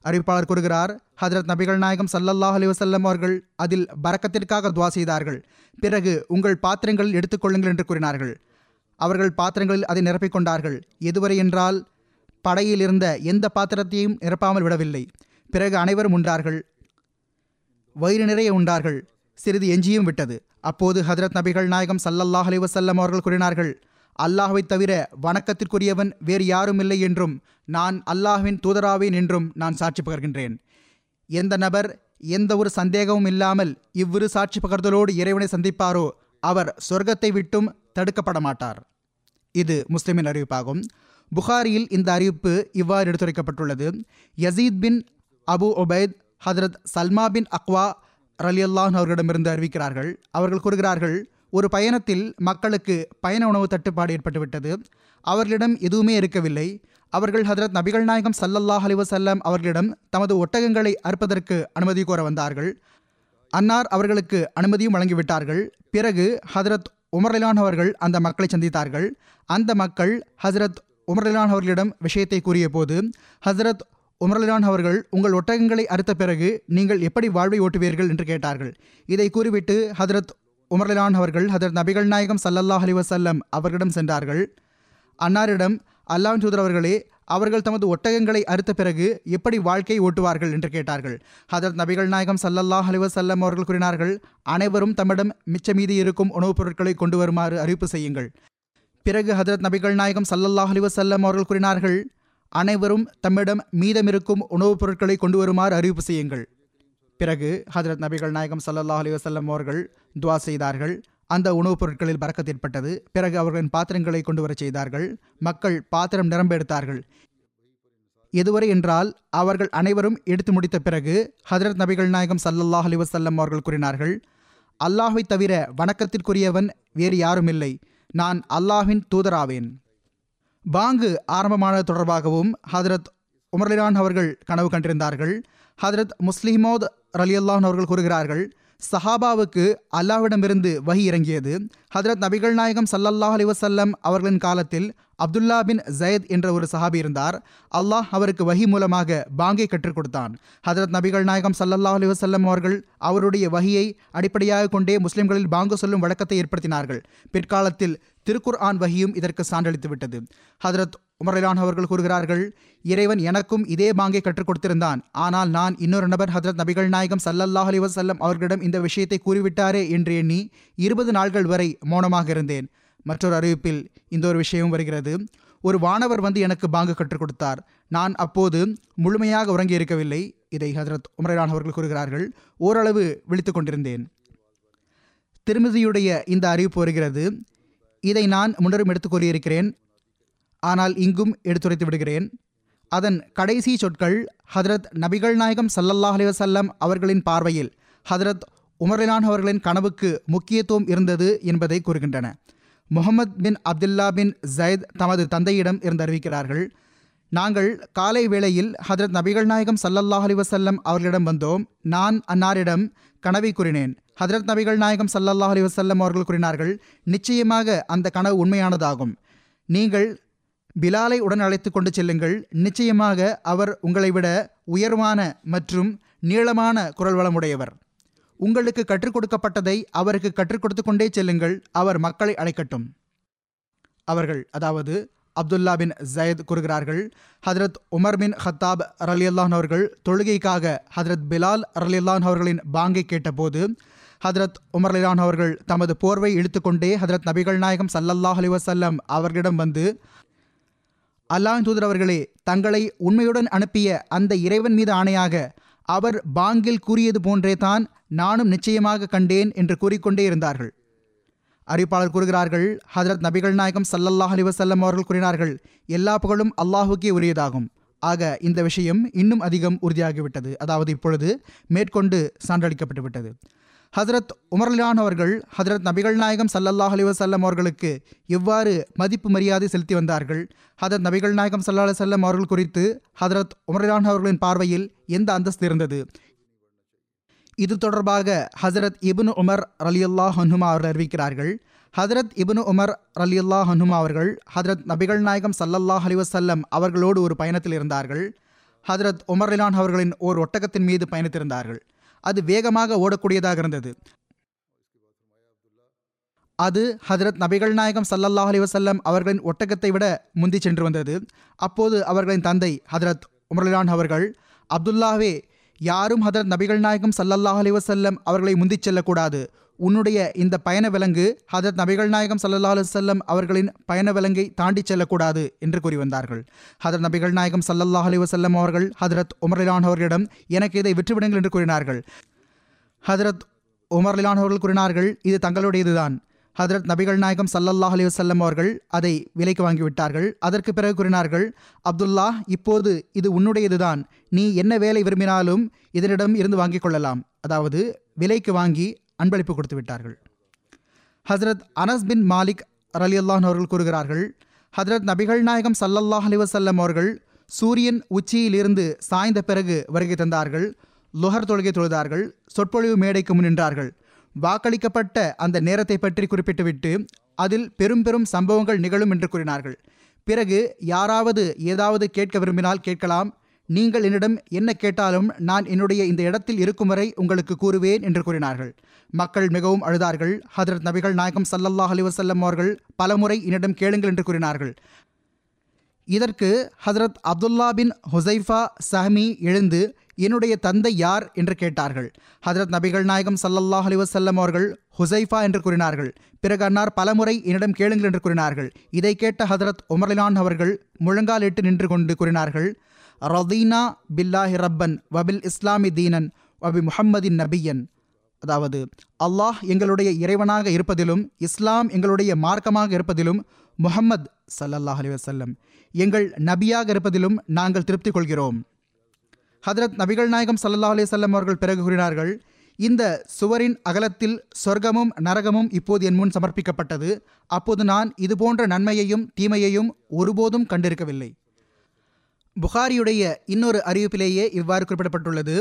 அறிவிப்பாளர் கூறுகிறார், ஹதரத் நபிகள் நாயகம் ஸல்லல்லாஹு அலைஹி வஸல்லம் அவர்கள் அதில் பரக்கத்திற்காக துஆ செய்தார்கள். பிறகு உங்கள் பாத்திரங்களில் எடுத்துக்கொள்ளுங்கள் என்று கூறினார்கள். அவர்கள் பாத்திரங்களில் அதை நிரப்பிக்கொண்டார்கள். எதுவரை என்றால் படையில் இருந்த எந்த பாத்திரத்தையும் நிரப்பாமல் விடவில்லை. பிறகு அனைவரும் உண்டார்கள், வயிறு நிறைய உண்டார்கள், சிறிது எஞ்சியும் விட்டது. அப்போது ஹதரத் நபிகள் நாயகம் ஸல்லல்லாஹு அலைஹி வஸல்லம் அவர்கள் கூறினார்கள், அல்லாஹ்வை தவிர வணக்கத்திற்குரியவன் வேறு யாரும் இல்லை என்றும் நான் அல்லாஹ்வின் தூதராவேன் என்றும் நான் சாட்சி பகர்கின்றேன். எந்த நபர் எந்த ஒரு சந்தேகமும் இல்லாமல் இவ்விரு சாட்சி பகர்தலோடு இறைவனை சந்திப்பாரோ அவர் சொர்க்கத்தை விட்டும் தடுக்கப்பட மாட்டார். இது முஸ்லிமின் அறிவிப்பாகும். புகாரியில் இந்த அறிவிப்பு இவ்வாறு எடுத்துரைக்கப்பட்டுள்ளது. யசீத் பின் அபு ஒபைத் ஹதரத் சல்மா பின் அக்வா ரலியல்லாஹு அவர்களிடமிருந்து அறிவிக்கிறார்கள். அவர்கள் கூறுகிறார்கள், ஒரு பயணத்தில் மக்களுக்கு பயண உணவு தட்டுப்பாடு ஏற்பட்டுவிட்டது. அவர்களிடம் எதுவுமே இருக்கவில்லை. அவர்கள் ஹதரத் நபிகள் நாயகம் ஸல்லல்லாஹு அலைஹி வஸல்லம் அவர்களிடம் தமது ஒட்டகங்களை அறுப்பதற்கு அனுமதி கோர வந்தார்கள். அன்னார் அவர்களுக்கு அனுமதியும் வழங்கிவிட்டார்கள். பிறகு ஹதரத் உமர் ரலியல்லாஹு அவர்கள் அந்த மக்களை சந்தித்தார்கள். அந்த மக்கள் ஹதரத் உமர் ரலியல்லாஹு அவர்களிடம் விஷயத்தை கூறிய போது, ஹதரத் உமர் ரலியல்லாஹு அவர்கள், உங்கள் ஒட்டகங்களை அறுத்த பிறகு நீங்கள் எப்படி வாழ்வை ஓட்டுவீர்கள் என்று கேட்டார்கள். இதை கூறிவிட்டு ஹதரத் உமர் ரலியல்லாஹு அவர்கள் ஹதரத் நபிகள் நாயகம் ஸல்லல்லாஹு அலைஹி வஸல்லம் அவர்களிடம் சென்றார்கள். அன்னாரிடம், அல்லாஹ்வின் தூதர் அவர்களே, அவர்கள் தமது ஒட்டகங்களை அறுத்த பிறகு எப்படி வாழ்க்கை ஓட்டுவார்கள் என்று கேட்டார்கள். ஹதரத் நபிகள் நாயகம் ஸல்லல்லாஹு அலைஹி வஸல்லம் அவர்கள் கூறினார்கள், அனைவரும் தம்மிடம் மிச்ச மீதி இருக்கும் உணவுப் பொருட்களை கொண்டு வருமாறு அறிவிப்பு செய்யுங்கள். பிறகு ஹதரத் நபிகள் நாயகம் ஸல்லல்லாஹு அலைஹி வஸல்லம் அவர்கள் கூறினார்கள், அனைவரும் தம்மிடம் மீதமிருக்கும் உணவுப் பொருட்களை கொண்டு வருமாறு அறிவிப்பு செய்யுங்கள். பிறகு ஹதரத் நபிகள் நாயகம் ஸல்லல்லாஹு அலைஹி வஸல்லம் அவர்கள் துஆ செய்தார்கள். அந்த உணவுப் பொருட்களில் பரக்கத் ஏற்பட்டது. பிறகு அவர்களின் பாத்திரங்களை கொண்டு வரச் செய்தார்கள். மக்கள் பாத்திரம் நிரம்ப எடுத்தார்கள். எதுவரை என்றால் அவர்கள் அனைவரும் எடுத்து முடித்த பிறகு ஹதரத் நபிகள் நாயகம் ஸல்லல்லாஹு அலைஹி வஸல்லம் அவர்கள் கூறினார்கள், அல்லாஹ்வை தவிர வணக்கத்திற்குரியவன் வேறு யாரும் இல்லை, நான் அல்லாஹ்வின் தூதராவேன். பாங்கு ஆரம்பமானது தொடர்பாகவும் ஹதரத் உமர் ரலியல்லாஹு அவர்கள் கனவு கண்டிருந்தார்கள். ஹதரத் முஸ்லிமோத் ரலியல்லாஹு அவர்கள் கூறுகிறார்கள், சஹாபாவுக்கு அல்லாஹ்விடமிருந்து வஹி இறங்கியது. ஹதரத் நபிகள் நாயகம் ஸல்லல்லாஹு அலைஹி வஸல்லம் அவர்களின் காலத்தில் அப்துல்லா பின் ஜயத் என்ற ஒரு சஹாபி இருந்தார். அல்லாஹ் அவருக்கு வஹி மூலமாக பாங்கை கற்றுக் கொடுத்தான். ஹதரத் நபிகள் நாயகம் ஸல்லல்லாஹு அலைஹி வஸல்லம் அவர்கள் அவருடைய வஹியை அடிப்படையாக கொண்டே முஸ்லிம்களில் பாங்கு சொல்லும் வழக்கத்தை ஏற்படுத்தினார்கள். பிற்காலத்தில் திருக்குர்ஆன் வஹியும் இதற்கு சான்றளித்து விட்டது. ஹதரத் உமர் ரலியல்லாஹு அவர்கள் கூறுகிறார்கள், இறைவன் எனக்கும் இதே பாங்கை கற்றுக் கொடுத்திருந்தான். ஆனால் நான் இன்னொரு நபர் ஹதரத் நபிகள் நாயகம் ஸல்லல்லாஹு அலைஹி வஸல்லம் அவர்களிடம் இந்த விஷயத்தை கூறிவிட்டாரே என்று எண்ணி 20 நாட்கள் வரை மௌனமாக இருந்தேன். மற்றொரு அறிவிப்பில் இந்த ஒரு விஷயமும் வருகிறது. ஒரு வானவர் வந்து எனக்கு பாங்கு கற்றுக் கொடுத்தார். நான் அப்போது முழுமையாக உறங்கி இருக்கவில்லை. இதை ஹதரத் உமர் ரலியல்லாஹு அவர்கள் கூறுகிறார்கள். ஓரளவு விழித்து கொண்டிருந்தேன். திருமிதியுடைய இந்த அறிவிப்பு வருகிறது. இதை நான் முன்னரும் எடுத்துக் கூறியிருக்கிறேன், ஆனால் இங்கும் எடுத்துரைத்து விடுகிறேன். அதன் கடைசி சொற்கள் ஹதரத் நபிகள் நாயகம் ஸல்லல்லாஹு அலைஹி வஸல்லம் அவர்களின் பார்வையில் ஹதரத் உமர் ரலியல்லாஹு அவர்களின் கனவுக்கு முக்கியத்துவம் இருந்தது என்பதை கூறுகின்றன. முஹம்மத் பின் அப்துல்லா பின் ஜயத் தமது தந்தையிடம் இருந்து அறிவிக்கிறார்கள், நாங்கள் காலை வேளையில் ஹதரத் நபிகள் நாயகம் ஸல்லல்லாஹு அலைஹி வஸல்லம் அவர்களிடம் வந்தோம். நான் அன்னாரிடம் கனவை கூறினேன். ஹதரத் நபிகள் நாயகம் ஸல்லல்லாஹு அலைஹி வஸல்லம் அவர்கள் கூறினார்கள், நிச்சயமாக அந்த கனவு உண்மையானதாகும். நீங்கள் பிலாலை உடன் அழைத்து கொண்டு செல்லுங்கள். நிச்சயமாக அவர் உங்களை விட உயர்வான மற்றும் நீளமான குரல் வளமுடையவர். உங்களுக்கு கற்றுக் கொடுக்கப்பட்டதை அவருக்கு கற்றுக் கொடுத்து கொண்டே செல்லுங்கள், அவர் மக்களை அழைக்கட்டும். அவர்கள், அதாவது அப்துல்லா பின் ஜயத் கூறுகிறார்கள், ஹதரத் உமர் பின் ஹத்தாப் ரலியல்லாஹு அவர்கள் தொழுகைக்காக ஹதரத் பிலால் ரலியல்லாஹு அவர்களின் பாங்கை கேட்டபோது ஹதரத் உமர் ரலியல்லாஹு அவர்கள் தமது போர்வை இழுத்துக்கொண்டே ஹதரத் நபிகள் நாயகம் ஸல்லல்லாஹு அலைஹி வஸல்லம் அவர்களிடம் வந்து, அல்லாஹ்வின் தூதர் அவர்களே, தங்களை உண்மையுடன் அனுப்பிய அந்த இறைவன் மீது ஆணையாக அவர் பாங்கில் கூறியது போன்றே தான் நானும் நிச்சயமாக கண்டேன் என்று கூறிக்கொண்டே இருந்தார்கள். அறிவிப்பாளர் கூறுகிறார்கள், ஹதரத் நபிகள் நாயகம் ஸல்லல்லாஹு அலைஹி வஸல்லம் அவர்கள் கூறினார்கள், எல்லா புகழும் அல்லாஹுக்கே உரியதாகும். ஆக இந்த விஷயம் இன்னும் அதிகம் உறுதியாகிவிட்டது, அதாவது இப்பொழுது மேற்கொண்டு சான்றளிக்கப்பட்டு விட்டது. ஹதரத் உமர் ரலியல்லாஹு அவர்கள் ஹதரத் நபிகள் நாயகம் ஸல்லல்லாஹு அலைஹி வஸல்லம் அவர்களுக்கு எவ்வாறு மதிப்பு மரியாதை செலுத்தி வந்தார்கள், ஹதரத் நபிகள் நாயகம் ஸல்லல்லாஹு அலைஹி வஸல்லம் அவர்கள் குறித்து ஹதரத் உமர் ரலியல்லாஹு அவர்களின் பார்வையில் எந்த அந்தஸ்து இருந்தது, இது தொடர்பாக ஹசரத் இப்னு உமர் ரலியல்லாஹு அன்ஹுமா அவர்கள் அறிவிக்கிறார்கள். ஹசரத் இப்னு உமர் ரலியல்லாஹு அன்ஹுமா அவர்கள் ஹசரத் நபிகள் நாயகம் ஸல்லல்லாஹு அலைஹி வஸல்லம் அவர்களோடு ஒரு பயணத்தில் இருந்தார்கள். ஹசரத் உமர் ரலியல்லாஹு அவர்களின் ஓர் ஒட்டகத்தின் மீது பயணித்திருந்தார்கள். அது வேகமாக ஓடக்கூடியதாக இருந்தது. அது ஹதரத் நபிகள் நாயகம் ஸல்லல்லாஹு அலைஹி வஸல்லம் அவர்களின் ஒட்டகத்தை விட முந்தி சென்று வந்தது. அப்போது அவர்களின் தந்தை ஹதரத் உமர் ரலியல்லாஹு அவர்கள், அப்துல்லாவே, யாரும் ஹதரத் நபிகள் நாயகம் ஸல்லல்லாஹு அலைஹி வஸல்லம் அவர்களை முந்திச் செல்லக்கூடாது, உன்னுடைய இந்த பயண விலங்கு ஹதரத் நபிகள் நாயகம் ஸல்லல்லாஹு அலைஹி வஸல்லம் அவர்களின் பயண விலங்கை தாண்டி செல்லக்கூடாது என்று கூறி வந்தார்கள். ஹதரத் நபிகள் நாயகம் ஸல்லல்லாஹு அலைஹி வஸல்லம் அவர்கள் ஹதரத் உமர் ரலியல்லாஹு அவர்களிடம், எனக்கு இதை விற்றுவிடுங்கள் என்று கூறினார்கள். ஹதரத் உமர் ரலியல்லாஹு அவர்கள் கூறினார்கள், இது தங்களுடையதுதான். ஹதரத் நபிகள் நாயகம் ஸல்லல்லாஹு அலைஹி வஸல்லம் அவர்கள் அதை விலைக்கு வாங்கிவிட்டார்கள். அதற்கு பிறகு கூறினார்கள், அப்துல்லா, இப்போது இது உன்னுடையதுதான், நீ என்ன வேலை விரும்பினாலும் இதனிடம் இருந்து வாங்கிக் கொள்ளலாம். அதாவது விலைக்கு வாங்கி அன்பளிப்பு கொடுத்து விட்டார்கள். ஹதரத் அனஸ் பின் மாலிக் ரலியல்லாஹு அவர்கள் கூறுகிறார்கள், ஹதரத் நபிகள் நாயகம் ஸல்லல்லாஹு அலைஹி வஸல்லம் அவர்கள் சூரியன் உச்சியிலிருந்து சாய்ந்த பிறகு வருகை தந்தார்கள். லுஹர் தொழுகை தொழுதார்கள். சொற்பொழிவு மேடைக்கு முன் நின்றார்கள். வாக்களிக்கப்பட்ட அந்த நேரத்தை பற்றி குறிப்பிட்டுவிட்டு அதில் பெரும் பெரும் சம்பவங்கள் நிகழும் என்று கூறினார்கள். பிறகு, யாராவது ஏதாவது கேட்க விரும்பினால் கேட்கலாம், நீங்கள் என்னிடம் என்ன கேட்டாலும் நான் என்னுடைய இந்த இடத்தில் இருக்கும் வரை உங்களுக்கு கூறுவேன் என்று கூறினார்கள். மக்கள் மிகவும் அழுதார்கள். ஹதரத் நபிகள் நாயகம் ஸல்லல்லாஹு அலைஹி வஸல்லம் அவர்கள் பலமுறை என்னிடம் கேளுங்கள் என்று கூறினார்கள். இதற்கு ஹதரத் அப்துல்லா பின் ஹுசைஃபா சஹ்மி எழுந்து, என்னுடைய தந்தை யார் என்று கேட்டார்கள். ஹதரத் நபிகள் நாயகம் ஸல்லல்லாஹு அலைஹி வஸல்லம் அவர்கள் ஹுசைஃபா என்று கூறினார்கள். பிறகு அன்னார் பலமுறை என்னிடம் கேளுங்கள் என்று கூறினார்கள். இதை கேட்ட ஹதரத் உமர் ரலியல்லாஹு அவர்கள் முழங்காலிட்டு நின்று கொண்டு கூறினார்கள், ரதீனா பில்லாஹி ரப்பன் வபில் இஸ்லாமி தீனன் வபி முஹம்மதின் நபியன். அதாவது, அல்லாஹ் எங்களுடைய இறைவனாக இருப்பதிலும் இஸ்லாம் எங்களுடைய மார்க்கமாக இருப்பதிலும் முஹம்மது ஸல்லல்லாஹு அலைஹி வஸல்லம் எங்கள் நபியாக இருப்பதிலும் நாங்கள் திருப்தி கொள்கிறோம். ஹதரத் நபிகள் நாயகம் ஸல்லல்லாஹு அலைஹி வஸல்லம் அவர்கள் பிறகு கூறினார்கள், இந்த சுவரின் அகலத்தில் சொர்க்கமும் நரகமும் இப்போது என் முன் சமர்ப்பிக்கப்பட்டது. அப்போது நான் இதுபோன்ற நன்மையையும் தீமையையும் ஒருபோதும் கண்டிருக்கவில்லை. புகாரியுடைய இன்னொரு அறிவிப்பிலேயே இவ்வாறு குறிப்பிடப்பட்டுள்ளது.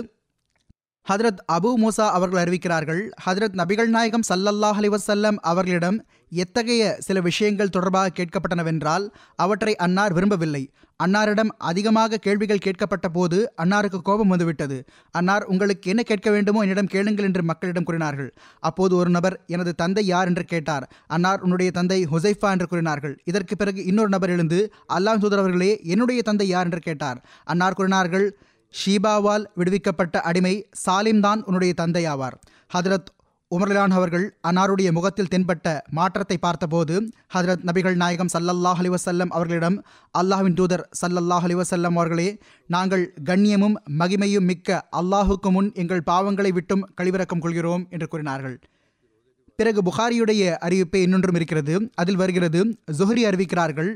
ஹதரத் அபு மூசா அவர்கள் அறிவிக்கிறார்கள், ஹதரத் நபிகள் நாயகம் ஸல்லல்லாஹு அலைஹி வஸல்லம் அவர்களிடம் எத்தகைய சில விஷயங்கள் தொடர்பாக கேட்கப்பட்டனவென்றால் அவற்றை அன்னார் விரும்பவில்லை. அன்னாரிடம் அதிகமாக கேள்விகள் கேட்கப்பட்ட போது அன்னாருக்கு கோபம் வந்துவிட்டது. அன்னார், உங்களுக்கு என்ன கேட்க வேண்டுமோ என்னிடம் கேளுங்கள் என்று மக்களிடம் கூறினார்கள். அப்போது ஒரு நபர், எனது தந்தை யார் என்று கேட்டார். அன்னார், உன்னுடைய தந்தை ஹுசைஃபா என்று கூறினார்கள். இதற்கு பிறகு இன்னொரு நபர் எழுந்து, அல்லாஹ்வின் தூதர் அவர்களே, என்னுடைய தந்தை யார் என்று கேட்டார். அன்னார் கூறினார்கள், ஷீபாவால் விடுவிக்கப்பட்ட அடிமை சாலிம்தான் உன்னுடைய தந்தையாவார். ஹதரத் உமர் ரலியல்லாஹு அவர்கள் அன்னாருடைய முகத்தில் தென்பட்ட மாற்றத்தை பார்த்தபோது ஹதரத் நபிகள் நாயகம் ஸல்லல்லாஹு அலைஹி வஸல்லம் அவர்களிடம், அல்லாஹ்வின் தூதர் ஸல்லல்லாஹு அலைஹி வஸல்லம் அவர்களே, நாங்கள் கண்ணியமும் மகிமையும் மிக்க அல்லாஹுக்கு முன் எங்கள் பாவங்களை விட்டும் கழிவிறக்கம் கொள்கிறோம் என்று கூறினார்கள். பிறகு புகாரியுடைய அறிவிப்பை இன்னொன்றும் இருக்கிறது. அதில் வருகிறது, ஜுஹரி அறிவிக்கிறார்கள்,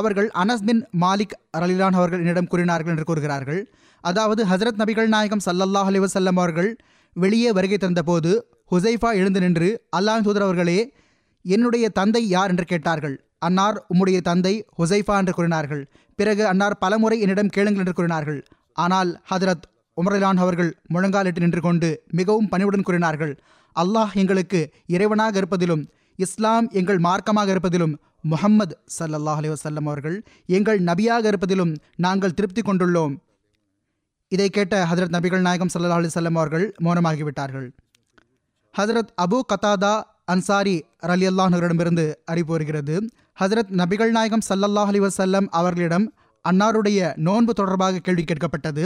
அவர்கள் அனஸ் பின் மாலிக் ரலியல்லாஹு அவர்கள் என்னிடம் கூறினார்கள் என்று கூறுகிறார்கள். அதாவது, ஹசரத் நபிகள் நாயகம் ஸல்லல்லாஹு அலைஹி வஸல்லம் அவர்கள் வெளியே வருகை தந்தபோது ஹுசைஃபா எழுந்து நின்று, அல்லாஹ்வின் தூதர் அவர்களே, என்னுடைய தந்தை யார் என்று கேட்டார்கள். அன்னார், உம்முடைய தந்தை ஹுசைஃபா என்று கூறினார்கள். பிறகு அன்னார் பலமுறை என்னிடம் கேளுங்கள் என்று கூறினார்கள். ஆனால் ஹதரத் உமர் ரலியல்லாஹு அவர்கள் முழங்காலிட்டு நின்று கொண்டு மிகவும் பணிவுடன் கூறினார்கள், அல்லாஹ் எங்களுக்கு இறைவனாக இருப்பதிலும் இஸ்லாம் எங்கள் மார்க்கமாக இருப்பதிலும் முஹம்மது ஸல்லல்லாஹு அலைஹி வஸல்லம் அவர்கள் எங்கள் நபியாக இருப்பதிலும் நாங்கள் திருப்தி கொண்டுள்ளோம். இதை கேட்ட ஹதரத் நபிகள் நாயகம் ஸல்லல்லாஹு அலைஹி வஸல்லம் அவர்கள் மௌனமாகிவிட்டார்கள். ஹசரத் அபு கத்தாதா அன்சாரி ரலியல்லாஹு அன்ஹுவிடமிருந்து அறிவு வருகிறது. ஹசரத் நபிகள் நாயகம் ஸல்லல்லாஹு அலைஹி வஸல்லம் அவர்களிடம் அன்னாருடைய நோன்பு தொடர்பாக கேள்வி கேட்கப்பட்டது.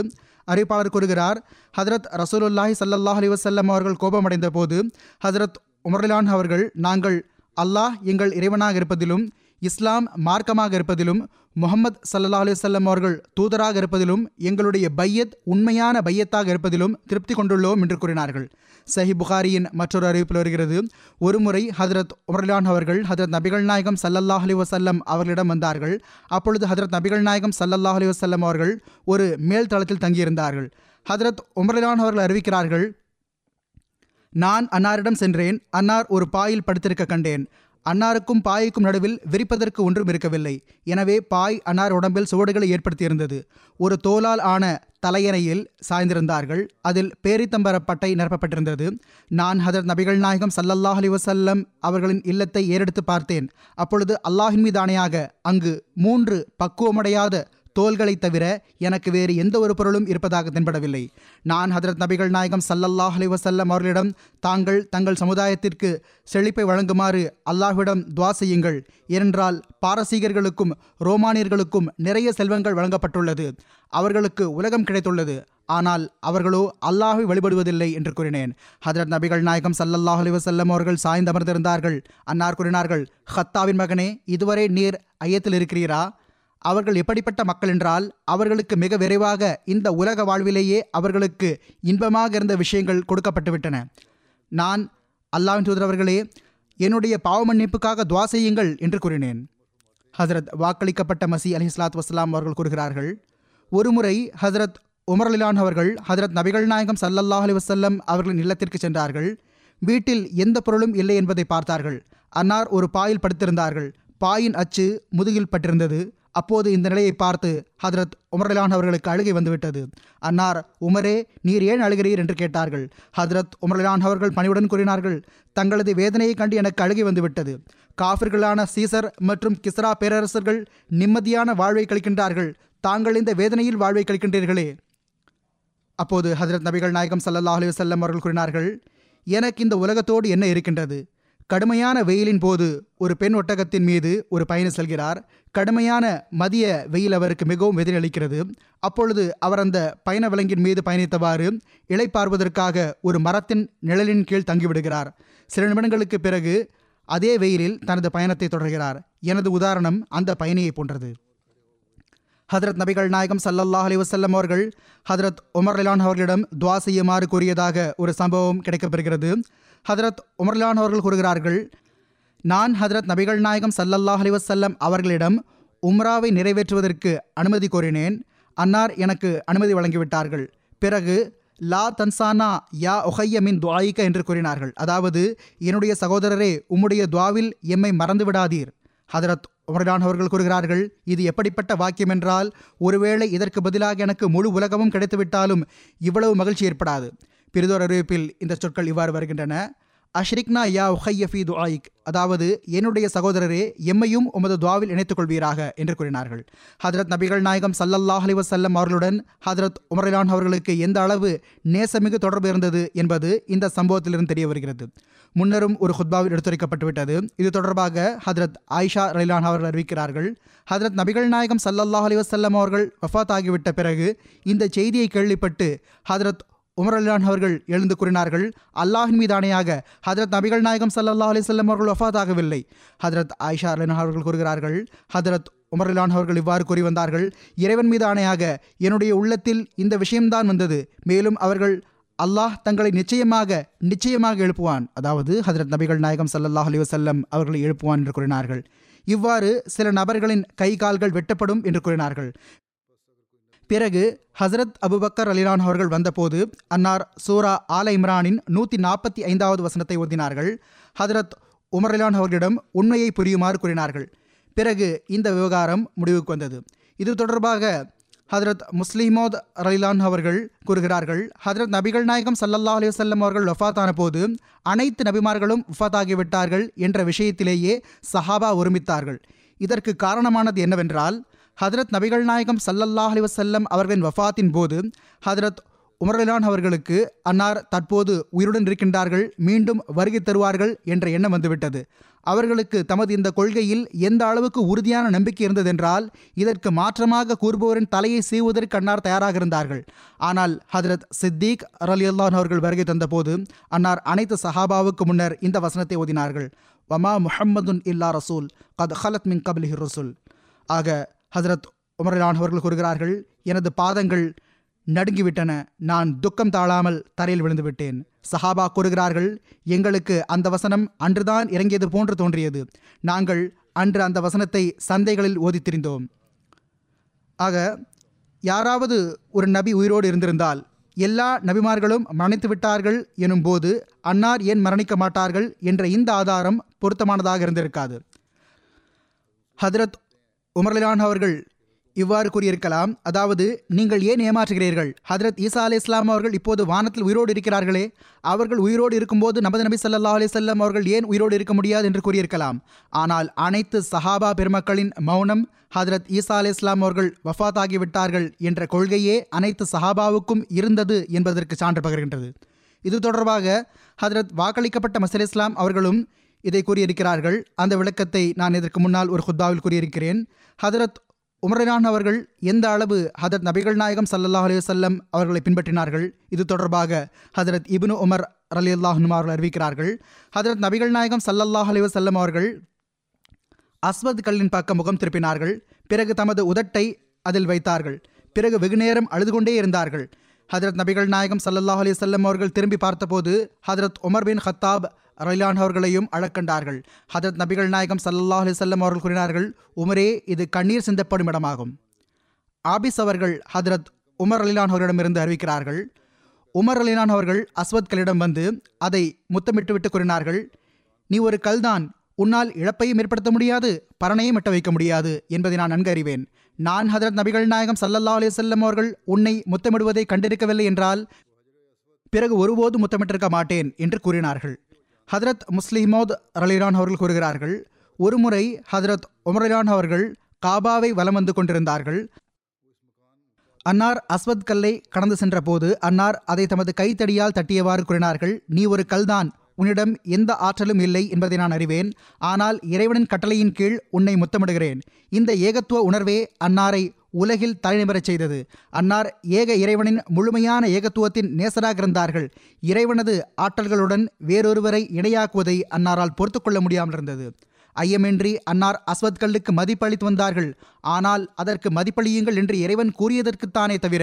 அறிவிப்பாளர் கூறுகிறார், ஹசரத் ரசூலுல்லாஹி ஸல்லல்லாஹு அலைஹி வஸல்லம் அவர்கள் கோபமடைந்த போது ஹசரத் உமர்லான் அவர்கள், நாங்கள் அல்லாஹ் எங்கள் இறைவனாக இருப்பதிலும் இஸ்லாம் மார்க்கமாக இருப்பதிலும் முகமது ஸல்லல்லாஹு அலைஹி வஸல்லம் அவர்கள் தூதராக இருப்பதிலும் எங்களுடைய பையத் உண்மையான பையத்தாக இருப்பதிலும் திருப்தி கொண்டுள்ளோம் என்று கூறினார்கள். சஹி புகாரியின் மற்றொரு அறிவிப்பில் வருகிறது, ஒருமுறை ஹதரத் உமர்லான் அவர்கள் ஹதரத் நபிகள் நாயகம் ஸல்லல்லாஹு அலைஹி வஸல்லம் அவர்களிடம் வந்தார்கள். அப்பொழுது ஹதரத் நபிகள் நாயகம் ஸல்லல்லாஹு அலைஹி வஸல்லம் அவர்கள் ஒரு மேல்தளத்தில் தங்கியிருந்தார்கள். ஹதரத் உமர்லான் அவர்கள் அறிவிக்கிறார்கள், நான் அன்னாரிடம் சென்றேன். அன்னார் ஒரு பாயில் படுத்திருக்க கண்டேன். அன்னாருக்கும் பாய்க்கும் நடுவில் விரிப்பதற்கு ஒன்றும் இருக்கவில்லை. எனவே பாய் அன்னார் உடம்பில் சுவடுகளை ஏற்படுத்தியிருந்தது. ஒரு தோலால் ஆன தலையணையில் சாய்ந்திருந்தார்கள். அதில் பேரித்தம்பர பட்டை நிரப்பப்பட்டிருந்தது. நான் ஹதரத் நபிகள் நாயகம் ஸல்லல்லாஹு அலைஹி வஸல்லம் அவர்களின் இல்லத்தை ஏறெடுத்து பார்த்தேன். அப்பொழுது அல்லாஹின் மீது ஆணையாக, அங்கு 3 பக்குவமடையாத தோள்களை தவிர எனக்கு வேறு எந்த ஒரு பொருளும் இருப்பதாக தென்படவில்லை. நான் ஹதரத் நபிகள் நாயகம் ஸல்லல்லாஹு அலைஹி வஸல்லம் அவர்களிடம், தாங்கள் தங்கள் சமுதாயத்திற்கு செழிப்பை வழங்குமாறு அல்லாஹ்விடம் துஆ செய்யுங்கள், ஏனென்றால் பாரசீகர்களுக்கும் ரோமானியர்களுக்கும் நிறைய செல்வங்கள் வழங்கப்பட்டுள்ளது, அவர்களுக்கு உலகம் கிடைத்துள்ளது, ஆனால் அவர்களோ அல்லாஹ்வை வழிபடுவதில்லை என்று கூறினேன். ஹதரத் நபிகள் நாயகம் ஸல்லல்லாஹு அலைஹி வஸல்லம் அவர்கள் சாய்ந்தமர்ந்திருந்தார்கள். அன்னார் கூறினார்கள், ஹத்தாவின் மகனே, இதுவரை நீர் ஐயத்தில் இருக்கிறீரா? அவர்கள் எப்படிப்பட்ட மக்கள் என்றால், அவர்களுக்கு மிக விரைவாக இந்த உலக வாழ்விலேயே அவர்களுக்கு இன்பமாக இருந்த விஷயங்கள் கொடுக்கப்பட்டுவிட்டன. நான், அல்லாஹ்வின் தூதரவர்களே, என்னுடைய பாவமன்னிப்புக்காக துஆ செய்யுங்கள் என்று கூறினேன். ஹசரத் வாக்களிக்கப்பட்ட மசி அலைஹிஸ்ஸலாத்து வஸ்ஸலாம் அவர்கள் கூறுகிறார்கள், ஒருமுறை ஹசரத் உமர் இலான் அவர்கள் ஹசரத் நபிகள் நாயகம் ஸல்லல்லாஹு அலைஹி வஸல்லம் அவர்களின் இல்லத்திற்கு சென்றார்கள். வீட்டில் எந்த பொருளும் இல்லை என்பதை பார்த்தார்கள். அன்னார் ஒரு பாயில் படுத்திருந்தார்கள். பாயின் அச்சு முதுகில் பட்டிருந்தது. அப்போது இந்த நிலையை பார்த்து ஹதரத் உமர்லான் அவர்களுக்கு அழுகை வந்துவிட்டது. அன்னார், உமரே, நீர் ஏன் அழுகிறீர் என்று கேட்டார்கள். ஹதரத் உமர்லான் அவர்கள் பணிவுடன் கூறினார்கள், தங்களது வேதனையை கண்டு எனக்கு அழுகை வந்துவிட்டது. காஃபிர்களான சீசர் மற்றும் கிஸ்ரா பேரரசர்கள் நிம்மதியான வாழ்வை கழிக்கின்றார்கள். தாங்கள் இந்த வேதனையில் வாழ்வை கழிக்கின்றீர்களே. அப்போது ஹதரத் நபிகள் நாயகம் ஸல்லல்லாஹு அலைஹி வஸல்லம் அவர்கள் கூறினார்கள், எனக்கு இந்த உலகத்தோடு என்ன இருக்கின்றது? கடுமையான வெயிலின் போது ஒரு பெண் ஒட்டகத்தின் மீது ஒரு பயணி செல்கிறார். கடுமையான மதிய வெயில் அவருக்கு மிகவும் எதிரளிக்கிறது. அப்பொழுது அவர் அந்த பயண விலங்கின் மீது பயணித்தவாறு இளைப்பாறுவதற்காக ஒரு மரத்தின் நிழலின் கீழ் தங்கிவிடுகிறார். சில நிமிடங்களுக்கு பிறகு அதே வெயிலில் தனது பயணத்தை தொடர்கிறார். எனது உதாரணம் அந்த பயணியை போன்றது. ஹதரத் நபிகள் நாயகம் ஸல்லல்லாஹு அலைஹி வஸல்லம் அவர்கள் ஹதரத் உமர் இலான் அவர்களிடம் துஆ செய்யுமாறு கூறியதாக ஒரு சம்பவம் கிடைக்கப்பெறுகிறது. ஹதரத் உமர்லான் அவர்கள் கூறுகிறார்கள், நான் ஹதரத் நபிகள் நாயகம் ஸல்லல்லாஹு அலைஹி வஸல்லம் அவர்களிடம் உம்ராவை நிறைவேற்றுவதற்கு அனுமதி கோரினேன். அன்னார் எனக்கு அனுமதி வழங்கிவிட்டார்கள். பிறகு லா தன்சானா யா உஹய்ய மின் துஆயிக என்று கூறினார்கள். அதாவது, என்னுடைய சகோதரரே, உம்முடைய துஆவில் எம்மை மறந்து விடாதீர். ஹதரத் உமர்லான் அவர்கள் கூறுகிறார்கள், இது எப்படிப்பட்ட வாக்கியம் என்றால், ஒருவேளை இதற்கு பதிலாக எனக்கு முழு உலகமும் கிடைத்துவிட்டாலும் இவ்வளவு மகிழ்ச்சி ஏற்படாது. பிரிதோர் அறிவிப்பில் இந்த சொற்கள் இவ்வாறு வருகின்றன. அஷ்ரிக்னா யா உஹய்யஃபி துஆயிக், அதாவது, என்னுடைய சகோதரரே, எம்மையும் உமது துஆவில் இணைத்துக் கொள்வீராக என்று கூறினார்கள். ஹதரத் நபிகள் நாயகம் ஸல்லல்லாஹு அலைஹி வஸல்லம் அவர்களுடன் ஹதரத் உமர் இலான் அவர்களுக்கு எந்த அளவு நேசமிகு தொடர்பு இருந்தது என்பது இந்த சம்பவத்திலிருந்து தெரிய வருகிறது. முன்னரும் ஒரு ஹுத்பாவில் எடுத்துரைக்கப்பட்டுவிட்டது. இது தொடர்பாக ஹதரத் ஆயிஷா ரலியல்லாஹு அவர்கள் அறிவிக்கிறார்கள், ஹதரத் நபிகள் நாயகம் ஸல்லல்லாஹு அலைஹி வஸல்லம் அவர்கள் வஃபாத் ஆகிவிட்ட பிறகு இந்த செய்தியை கேள்விப்பட்டு ஹதரத் உமர் இலான் அவர்கள் எழுந்து கூறினார்கள், அல்லாஹின் மீது ஆணையாக, ஹதரத் நபிகள் நாயகம் ஸல்லல்லாஹு அலைஹி வஸல்லம் அவர்கள் வஃபாத் ஆகவில்லை. ஹதரத் ஆயிஷா ரலியல்லாஹு அவர்கள் கூறுகிறார்கள், ஹதரத் உமர் இலான் அவர்கள் இவ்வாறு கூறி வந்தார்கள், இறைவன் மீது ஆணையாக, என்னுடைய உள்ளத்தில் இந்த விஷயம்தான் வந்தது. மேலும் அவர்கள், அல்லாஹ் தங்களை நிச்சயமாக எழுப்புவான், அதாவது ஹதரத் நபிகள் நாயகம் ஸல்லல்லாஹு அலைஹி வஸல்லம் அவர்களை எழுப்புவான் என்று கூறினார்கள். இவ்வாறு சில நபர்களின் கை கால்கள் வெட்டப்படும் என்று கூறினார்கள். பிறகு ஹசரத் அபுபக்கர் அலிலான் அவர்கள் வந்தபோது அன்னார் சூரா ஆல இம்ரானின் 145வது வசனத்தை ஓதினார்கள். ஹசரத் உமர் அலிலான் அவர்களிடம் உண்மையை புரியுமாறு கூறினார்கள். பிறகு இந்த விவகாரம் முடிவுக்கு வந்தது. இது தொடர்பாக ஹதரத் முஸ்லிமோத் அலிலான் அவர்கள் கூறுகிறார்கள், ஹதரத் நபிகள் நாயகம் ஸல்லல்லாஹு அலைஹி வஸல்லம் அவர்கள் வஃபாத்தான போது அனைத்து நபிமார்களும் வஃபாத்தாகிவிட்டார்கள் என்ற விஷயத்திலேயே சஹாபா ஒருமித்தார்கள். இதற்கு காரணமானது என்னவென்றால், ஹதரத் நபிகள் நாயகம் ஸல்லல்லாஹு அலைஹி வஸல்லம் அவர்களின் வஃபாத்தின் போது ஹதரத் உமர்லிலான் அவர்களுக்கு அன்னார் தற்போது உயிருடன் இருக்கின்றார்கள், மீண்டும் வருகை தருவார்கள் என்ற எண்ணம் வந்துவிட்டது. அவர்களுக்கு தமது இந்த கொள்கையில் எந்த அளவுக்கு உறுதியான நம்பிக்கை இருந்ததென்றால் இதற்கு மாற்றமாக கூறுபவரின் தலையை சீவுவதற்கு அன்னார் தயாராக இருந்தார்கள். ஆனால் ஹதரத் சித்திக் ரலியல்லாஹு அன்ஹு அவர்கள் வருகை தந்தபோது அன்னார் அனைத்து சஹாபாவுக்கு முன்னர் இந்த வசனத்தை ஓதினார்கள், வமா முஹம்மதுன் இல்லா ரசூல் கத் ஹலத் மின் கபிலிஹி ரசூல். ஆக ஹதரத் உமர்லிலான் அவர்கள் கூறுகிறார்கள், எனது பாதங்கள் நடுங்கிவிட்டன, நான் துக்கம் தாழாமல் தரையில் விழுந்துவிட்டேன். சஹாபா கூறுகிறார்கள், எங்களுக்கு அந்த வசனம் அன்றுதான் இறங்கியது போன்று தோன்றியது, நாங்கள் அன்று அந்த வசனத்தை சந்தைகளில் ஓதித்திருந்தோம். ஆக யாராவது ஒரு நபி உயிரோடு இருந்திருந்தால் எல்லா நபிமார்களும் மரணித்து விட்டார்கள் எனும் போது அன்னார் ஏன் மரணிக்க மாட்டார்கள் என்ற இந்த ஆதாரம் பொருத்தமானதாக இருந்திருக்காது. ஹதரத் உமர்லிலான் அவர்கள் இவ்வாறு கூறியிருக்கலாம், அதாவது நீங்கள் ஏன் ஏமாற்றுகிறீர்கள், ஹதரத் ஈசா அலி இஸ்லாம் அவர்கள் இப்போது வானத்தில் உயிரோடு இருக்கிறார்களே, அவர்கள் உயிரோடு இருக்கும்போது நமது நபி ஸல்லல்லாஹு அலைஹி வஸல்லம் அவர்கள் ஏன் உயிரோடு இருக்க முடியாது என்று கூறியிருக்கலாம். ஆனால் அனைத்து சஹாபா பெருமக்களின் மௌனம் ஹதரத் ஈசா அலி இஸ்லாம் அவர்கள் வஃபாத் ஆகிவிட்டார்கள் என்ற கொள்கையே அனைத்து சஹாபாவுக்கும் இருந்தது என்பதற்கு சான்று பகர்கின்றது. இது தொடர்பாக ஹதரத் வாக்களிக்கப்பட்ட மஸீஹ் இஸ்லாம் அவர்களும் இதை கூறியிருக்கிறார்கள். அந்த விளக்கத்தை நான் இதற்கு முன்னால் ஒரு ஹுத்பாவில் கூறியிருக்கிறேன். ஹதரத் உமர்லிலான் அவர்கள் எந்த அளவு ஹதரத் நபிகள் நாயகம் ஸல்லல்லாஹு அலைஹி வஸல்லம் அவர்களை பின்பற்றினார்கள், இது தொடர்பாக ஹதரத் இப்னு உமர் ரலியல்லாஹு அன்ஹு அவர்கள் அறிவிக்கிறார்கள், ஹதரத் நபிகள் நாயகம் ஸல்லல்லாஹு அலைஹி வஸல்லம் அவர்கள் அஸ்வத் கல்லின் பக்கம் முகம் திருப்பினார்கள், பிறகு தமது உதட்டை அதில் வைத்தார்கள், பிறகு வெகுநேரம் அழுது கொண்டே இருந்தார்கள். ஹதரத் நபிகள் நாயகம் ஸல்லல்லாஹு அலைஹி வஸல்லம் அவர்கள் திரும்பி பார்த்தபோது ஹதரத் உமர் பின் ஹத்தாப் ரலியல்லாஹு அன்ஹு அவர்களையும் அழக்கண்டார்கள். ஹதரத் நபிகள் நாயகம் ஸல்லல்லாஹு அலைஹி வஸல்லம் அவர்கள் கூறினார்கள், உமரே, இது கண்ணீர் சிந்தப்படும் இடமாகும். ஆபிஸ் அவர்கள் ஹதரத் உமர் ரலியல்லாஹு அன்ஹு அவர்களிடமிருந்து அறிவிக்கிறார்கள், உமர் ரலியல்லாஹு அன்ஹு அவர்கள் அஸ்வத்களிடம் வந்து அதை முத்தமிட்டு விட்டு கூறினார்கள், நீ ஒரு கல்தான், உன்னால் இழப்பையும் ஏற்படுத்த முடியாது, பரணையும் எட்ட வைக்க முடியாது என்பதை நான் நன்கு அறிவேன். நான் ஹதரத் நபிகள் நாயகம் ஸல்லல்லாஹு அலைஹி வஸல்லம் அவர்கள் உன்னை முத்தமிடுவதை கண்டிருக்கவில்லை என்றால் பிறகு ஒருபோதும் முத்தமிட்டிருக்க மாட்டேன் என்று கூறினார்கள். ஹதரத் முஸ்லிமோத் ரலிலான் அவர்கள் கூறுகிறார்கள், ஒரு முறை ஹதரத் உமர்லிலான் அவர்கள் காபாவை வலம் வந்து கொண்டிருந்தார்கள். அன்னார் அஸ்வத் கல்லை கடந்து சென்ற போது அன்னார் அதை தமது கைத்தடியால் தட்டியவாறு கூறினார்கள், நீ ஒரு கல்தான், உன்னிடம் எந்த ஆற்றலும் இல்லை என்பதை நான் அறிவேன், ஆனால் இறைவனின் கட்டளையின் கீழ் உன்னை முத்தமிடுகிறேன். இந்த ஏகத்துவ உணர்வே அன்னாரை உலகில் தலைநிமிரச் செய்தது. அன்னார் ஏக இறைவனின் முழுமையான ஏகத்துவத்தின் நேசராக இருந்தார்கள். இறைவனது ஆற்றல்களுடன் வேறொருவரை இணையாக்குவதை அன்னாரால் பொறுத்து கொள்ள முடியாமல் இருந்தது. ஐயமின்றி அன்னார் அஸ்வத் கல்லுக்கு மதிப்பளித்து வந்தார்கள். ஆனால் அதற்கு மதிப்பளியுங்கள் என்று இறைவன் கூறியதற்குத்தானே தவிர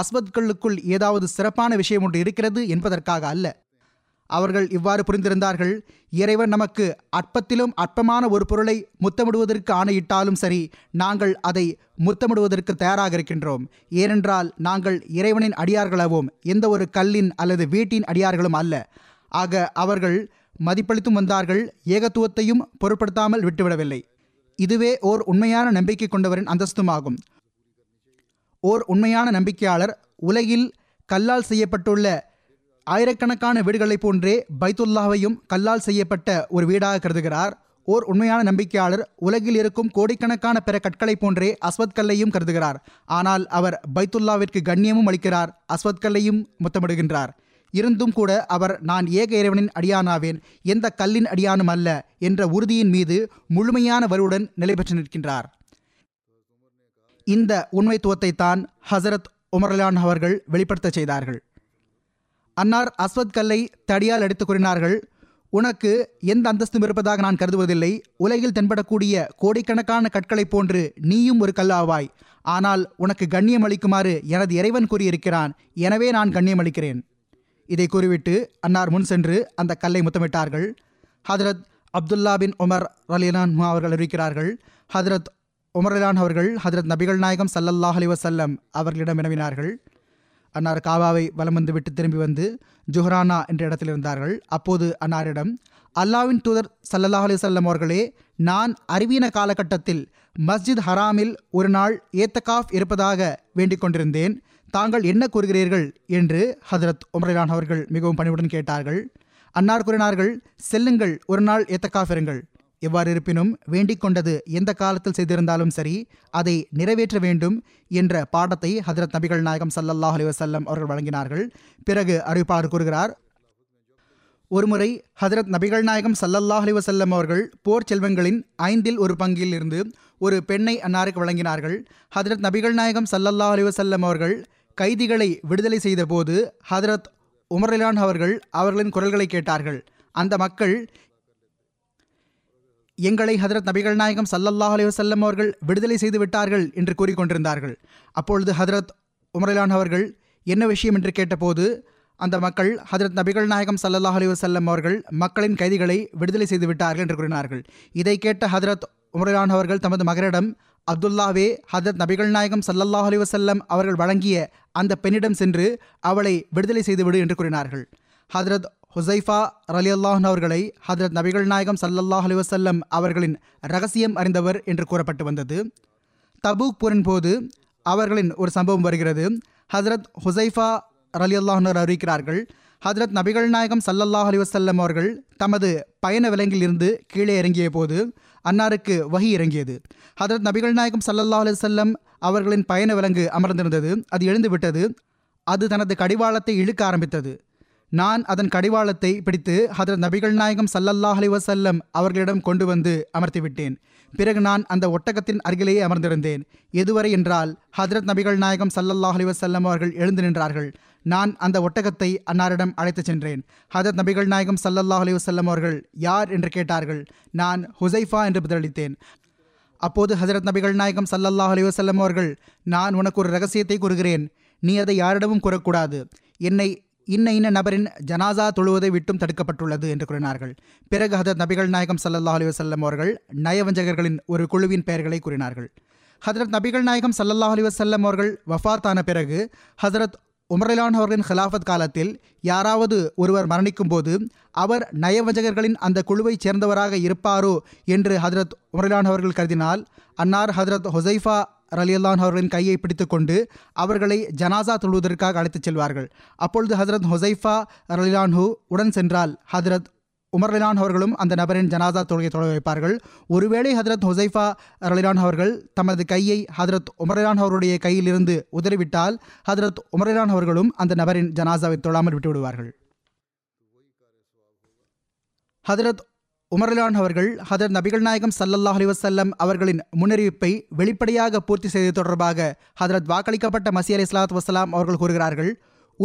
அஸ்வத் கல்லுக்குள் ஏதாவது சிறப்பான விஷயம் ஒன்று இருக்கிறது என்பதற்காக அல்ல. அவர்கள் இவ்வாறு புரிந்திருந்தார்கள், இறைவன் நமக்கு அற்பத்திலும் அற்பமான ஒரு பொருளை முத்தமிடுவதற்கு ஆணையிட்டாலும் சரி, நாங்கள் அதை முத்தமிடுவதற்கு தயாராக இருக்கின்றோம், ஏனென்றால் நாங்கள் இறைவனின் அடியார்களாவோம், எந்த ஒரு கல்லின் அல்லது வீட்டின் அடியார்களும் அல்ல. ஆக அவர்கள் மதிப்பளித்தும் வந்தார்கள், ஏகத்துவத்தையும் பொருட்படுத்தாமல் விட்டுவிடவில்லை. இதுவே ஓர் உண்மையான நம்பிக்கை கொண்டவரின் அந்தஸ்துமாகும். ஓர் உண்மையான நம்பிக்கையாளர் உலகில் கல்லால் செய்யப்பட்டுள்ள ஆயிரக்கணக்கான வீடுகளைப் போன்றே பைத்துல்லாவையும் கல்லால் செய்யப்பட்ட ஒரு வீடாக கருதுகிறார். ஓர் உண்மையான நம்பிக்கையாளர் உலகில் இருக்கும் கோடிக்கணக்கான பிற கற்களைப் போன்றே அஸ்வத் கல்லையும் கருதுகிறார். ஆனால் அவர் பைத்துல்லாவிற்கு கண்ணியமும் அளிக்கிறார், அஸ்வத் கல்லையும் முத்தமிடுகின்றார். இருந்தும் கூட அவர் நான் ஏக இறைவனின் அடியானாவேன், எந்த கல்லின் அடியானும் அல்ல என்ற உறுதியின் மீது முழுமையான வலுவுடன் நிலை பெற்று நிற்கின்றார். இந்த உண்மைத்துவத்தை தான் ஹசரத் உமர்லிலான் அவர்கள் வெளிப்படுத்த செய்தார்கள். அன்னார் அஸ்வத் கல்லை தடியால் அடித்து கூறினார்கள், உனக்கு எந்த அந்தஸ்தும் இருப்பதாக நான் கருதுவதில்லை, உலகில் தென்படக்கூடிய கோடிக்கணக்கான கற்களைப் போன்று நீயும் ஒரு கல்லாவாய், ஆனால் உனக்கு கண்ணியம் அளிக்குமாறு எனது இறைவன் கூறியிருக்கிறான், எனவே நான் கண்ணியம் அளிக்கிறேன். இதை கூறிவிட்டு அன்னார் முன் சென்று அந்த கல்லை முத்தமிட்டார்கள். ஹதரத் அப்துல்லா பின் உமர் ரலியல்லாஹு அன்ஹு அவர்கள் அறிவிக்கிறார்கள், ஹதரத் உமர் ரலியல்லாஹு அவர்கள் ஹதரத் நபிகள் நாயகம் ஸல்லல்லாஹு அலைஹி வஸல்லம் அவர்களிடம் வினவினார்கள். அன்னார் காபாவை வலம் வந்து விட்டு திரும்பி வந்து ஜுஹரானா என்ற இடத்தில் இருந்தார்கள். அப்போது அன்னாரிடம், அல்லாவின் தூதர் ஸல்லல்லாஹு அலைஹி வஸல்லம் அவர்களே, நான் அறிவீன காலகட்டத்தில் மஸ்ஜித் ஹராமில் ஒரு நாள் ஏத்தகாஃப் இருப்பதாக வேண்டிக் கொண்டிருந்தேன், தாங்கள் என்ன கூறுகிறீர்கள் என்று ஹதரத் உமர்லிலான் அவர்கள் மிகவும் பணிவுடன் கேட்டார்கள். அன்னார் கூறினார்கள், செல்லுங்கள், ஒரு நாள் ஏத்தகாஃப் இருங்கள். எவ்வாறிருப்பினும் வேண்டிக் கொண்டது எந்த காலத்தில் செய்திருந்தாலும் சரி அதை நிறைவேற்ற வேண்டும் என்ற பாடத்தை ஹதரத் நபிகள் நாயகம் ஸல்லல்லாஹு அலைஹி வஸல்லம் அவர்கள் வழங்கினார்கள். பிறகு அறிவிப்பாளர் கூறுகிறார், ஒருமுறை ஹதரத் நபிகள் நாயகம் ஸல்லல்லாஹு அலைஹி வஸல்லம் அவர்கள் போர் செல்வங்களின் 1/5 இருந்து ஒரு பெண்ணை அன்னாருக்கு வழங்கினார்கள். ஹதரத் நபிகள் நாயகம் ஸல்லல்லாஹு அலைஹி வஸல்லம் அவர்கள் கைதிகளை விடுதலை செய்த போது ஹதரத் உமர் ரிலான் அவர்கள் அவர்களின் குரல்களை கேட்டார்கள். அந்த மக்கள், எங்களை ஹதரத் நபிகள் நாயகம் ஸல்லல்லாஹு அலைஹி வஸல்லம் அவர்கள் விடுதலை செய்து விட்டார்கள் என்று கூறிக்கொண்டிருந்தார்கள். அப்பொழுது ஹதரத் உமர் ரிலான் அவர்கள் என்ன விஷயம் என்று கேட்டபோது அந்த மக்கள் ஹதரத் நபிகள் நாயகம் ஸல்லல்லாஹு அலைஹி வஸல்லம் அவர்கள் மக்களின் கைதிகளை விடுதலை செய்து விட்டார்கள் என்று கூறினார்கள். இதை கேட்ட ஹதரத் உமர் ரிலான் அவர்கள் தமது மகனிடம், அப்துல்லாவே, ஹதரத் நபிகள் நாயகம் ஸல்லல்லாஹு அலைஹி வஸல்லம் அவர்கள் வழங்கிய அந்த பெண்ணிடம் சென்று அவளை விடுதலை செய்துவிடு என்று கூறினார்கள். ஹதரத் ஹுசைஃபா ரலியல்லாஹு அன்ஹு அவர்களை ஹதரத் நபிகள் நாயகம் ஸல்லல்லாஹு அலைஹி வஸல்லம் அவர்களின் ரகசியம் அறிந்தவர் என்று கூறப்பட்டு வந்தது. தபூக் போரின் போது அவர்களின் ஒரு சம்பவம் வருகிறது. ஹதரத் ஹுசைஃபா ரலியல்லாஹு அன்ஹு அறிவிக்கிறார்கள், ஹதரத் நபிகள் நாயகம் ஸல்லல்லாஹு அலைஹி வஸல்லம் அவர்கள் தமது பயண விலங்கிலிருந்து கீழே இறங்கிய போது அன்னாருக்கு வஹி இறங்கியது. ஹதரத் நபிகள் நாயகம் ஸல்லல்லாஹு அலைஹி வஸல்லம் அவர்களின் பயண விலங்கு அமர்ந்திருந்தது. அது எழுந்துவிட்டது. அது தனது கடிவாளத்தை இழுக்க ஆரம்பித்தது. நான் அதன் கடிவாளத்தை பிடித்து ஹதரத் நபிகள் நாயகம் ஸல்லல்லாஹு அலைஹி வஸல்லம் அவர்களிடம் கொண்டு வந்து அமர்த்திவிட்டேன். பிறகு நான் அந்த ஒட்டகத்தின் அருகிலேயே அமர்ந்திருந்தேன். எதுவரை என்றால் ஹதரத் நபிகள் நாயகம் ஸல்லல்லாஹு அலைஹி வஸல்லம் அவர்கள் எழுந்து நின்றார்கள். நான் அந்த ஒட்டகத்தை அன்னாரிடம் அழைத்துச் சென்றேன். ஹதரத் நபிகள் நாயகம் ஸல்லல்லாஹு அலைஹி வஸல்லம் அவர்கள் யார் என்று கேட்டார்கள். நான் ஹுசைஃபா என்று பதிலளித்தேன். அப்போது ஹதரத் நபிகள் நாயகம் ஸல்லல்லாஹு அலைஹி வஸல்லம் அவர்கள், நான் உனக்கு ஒரு ரகசியத்தை கூறுகிறேன், நீ அதை யாரிடமும் கூறக்கூடாது, என்னை இன்ன நபரின் ஜனாசா தொழுவதை விட்டும் தடுக்கப்பட்டுள்ளது என்று கூறினார்கள். பிறகு ஹதரத் நபிகள் நாயகம் ஸல்லல்லாஹு அலைஹி வஸல்லம் அவர்கள் நயவஞ்சகர்களின் ஒரு குழுவின் பெயர்களை கூறினார்கள். ஹதரத் நபிகள் நாயகம் ஸல்லல்லாஹு அலைஹி வஸல்லம் அவர்கள் வஃபாத்தான பிறகு ஹதரத் உமர் ரிலான் அவர்களின் ஹிலாஃபத் காலத்தில் யாராவது ஒருவர் மரணிக்கும் போது அவர் நயவஞ்சகர்களின் அந்த குழுவைச் சேர்ந்தவராக இருப்பாரோ என்று ஹதரத் உமர் ரிலான் அவர்கள் கருதினால் அன்னார் ஹதரத் ஹுசைஃபா ரலியல்லாஹு அவர்களின் கையை பிடித்துக்கொண்டு அவர்களை ஜனாசா தொழுவதற்காக அழைத்துச் செல்வார்கள். அப்பொழுது ஹதரத் ஹுசைஃபா ரலியல்லாஹு உடன் சென்றால் ஹதரத் உமர் ரிலான் அவர்களும் அந்த நபரின் ஜனாசா தொழுகையை தொழ வைப்பார்கள். ஒருவேளை ஹதரத் ஹுசைஃபா ரலியல்லாஹு அவர்கள் தமது கையை ஹதரத் உமர் ரிலான் அவருடைய கையிலிருந்து உதறிவிட்டால் ஹதரத் உமர் ரிலான் அவர்களும் அந்த நபரின் ஜனாசாவை தொழாமல் விட்டுவிடுவார்கள். ஹதரத் உமர் ரிலான் அவர்கள் ஹதரத் நபிகள் நாயகம் ஸல்லல்லாஹு அலைஹி வஸல்லம் அவர்களின் முன்னறிவிப்பை வெளிப்படையாக பூர்த்தி செய்தது தொடர்பாக ஹதரத் வாக்களிக்கப்பட்ட மஸீஹ் அலைஹிஸ்ஸலாத்து வஸ்ஸலாம் அவர்கள் கூறுகிறார்கள்,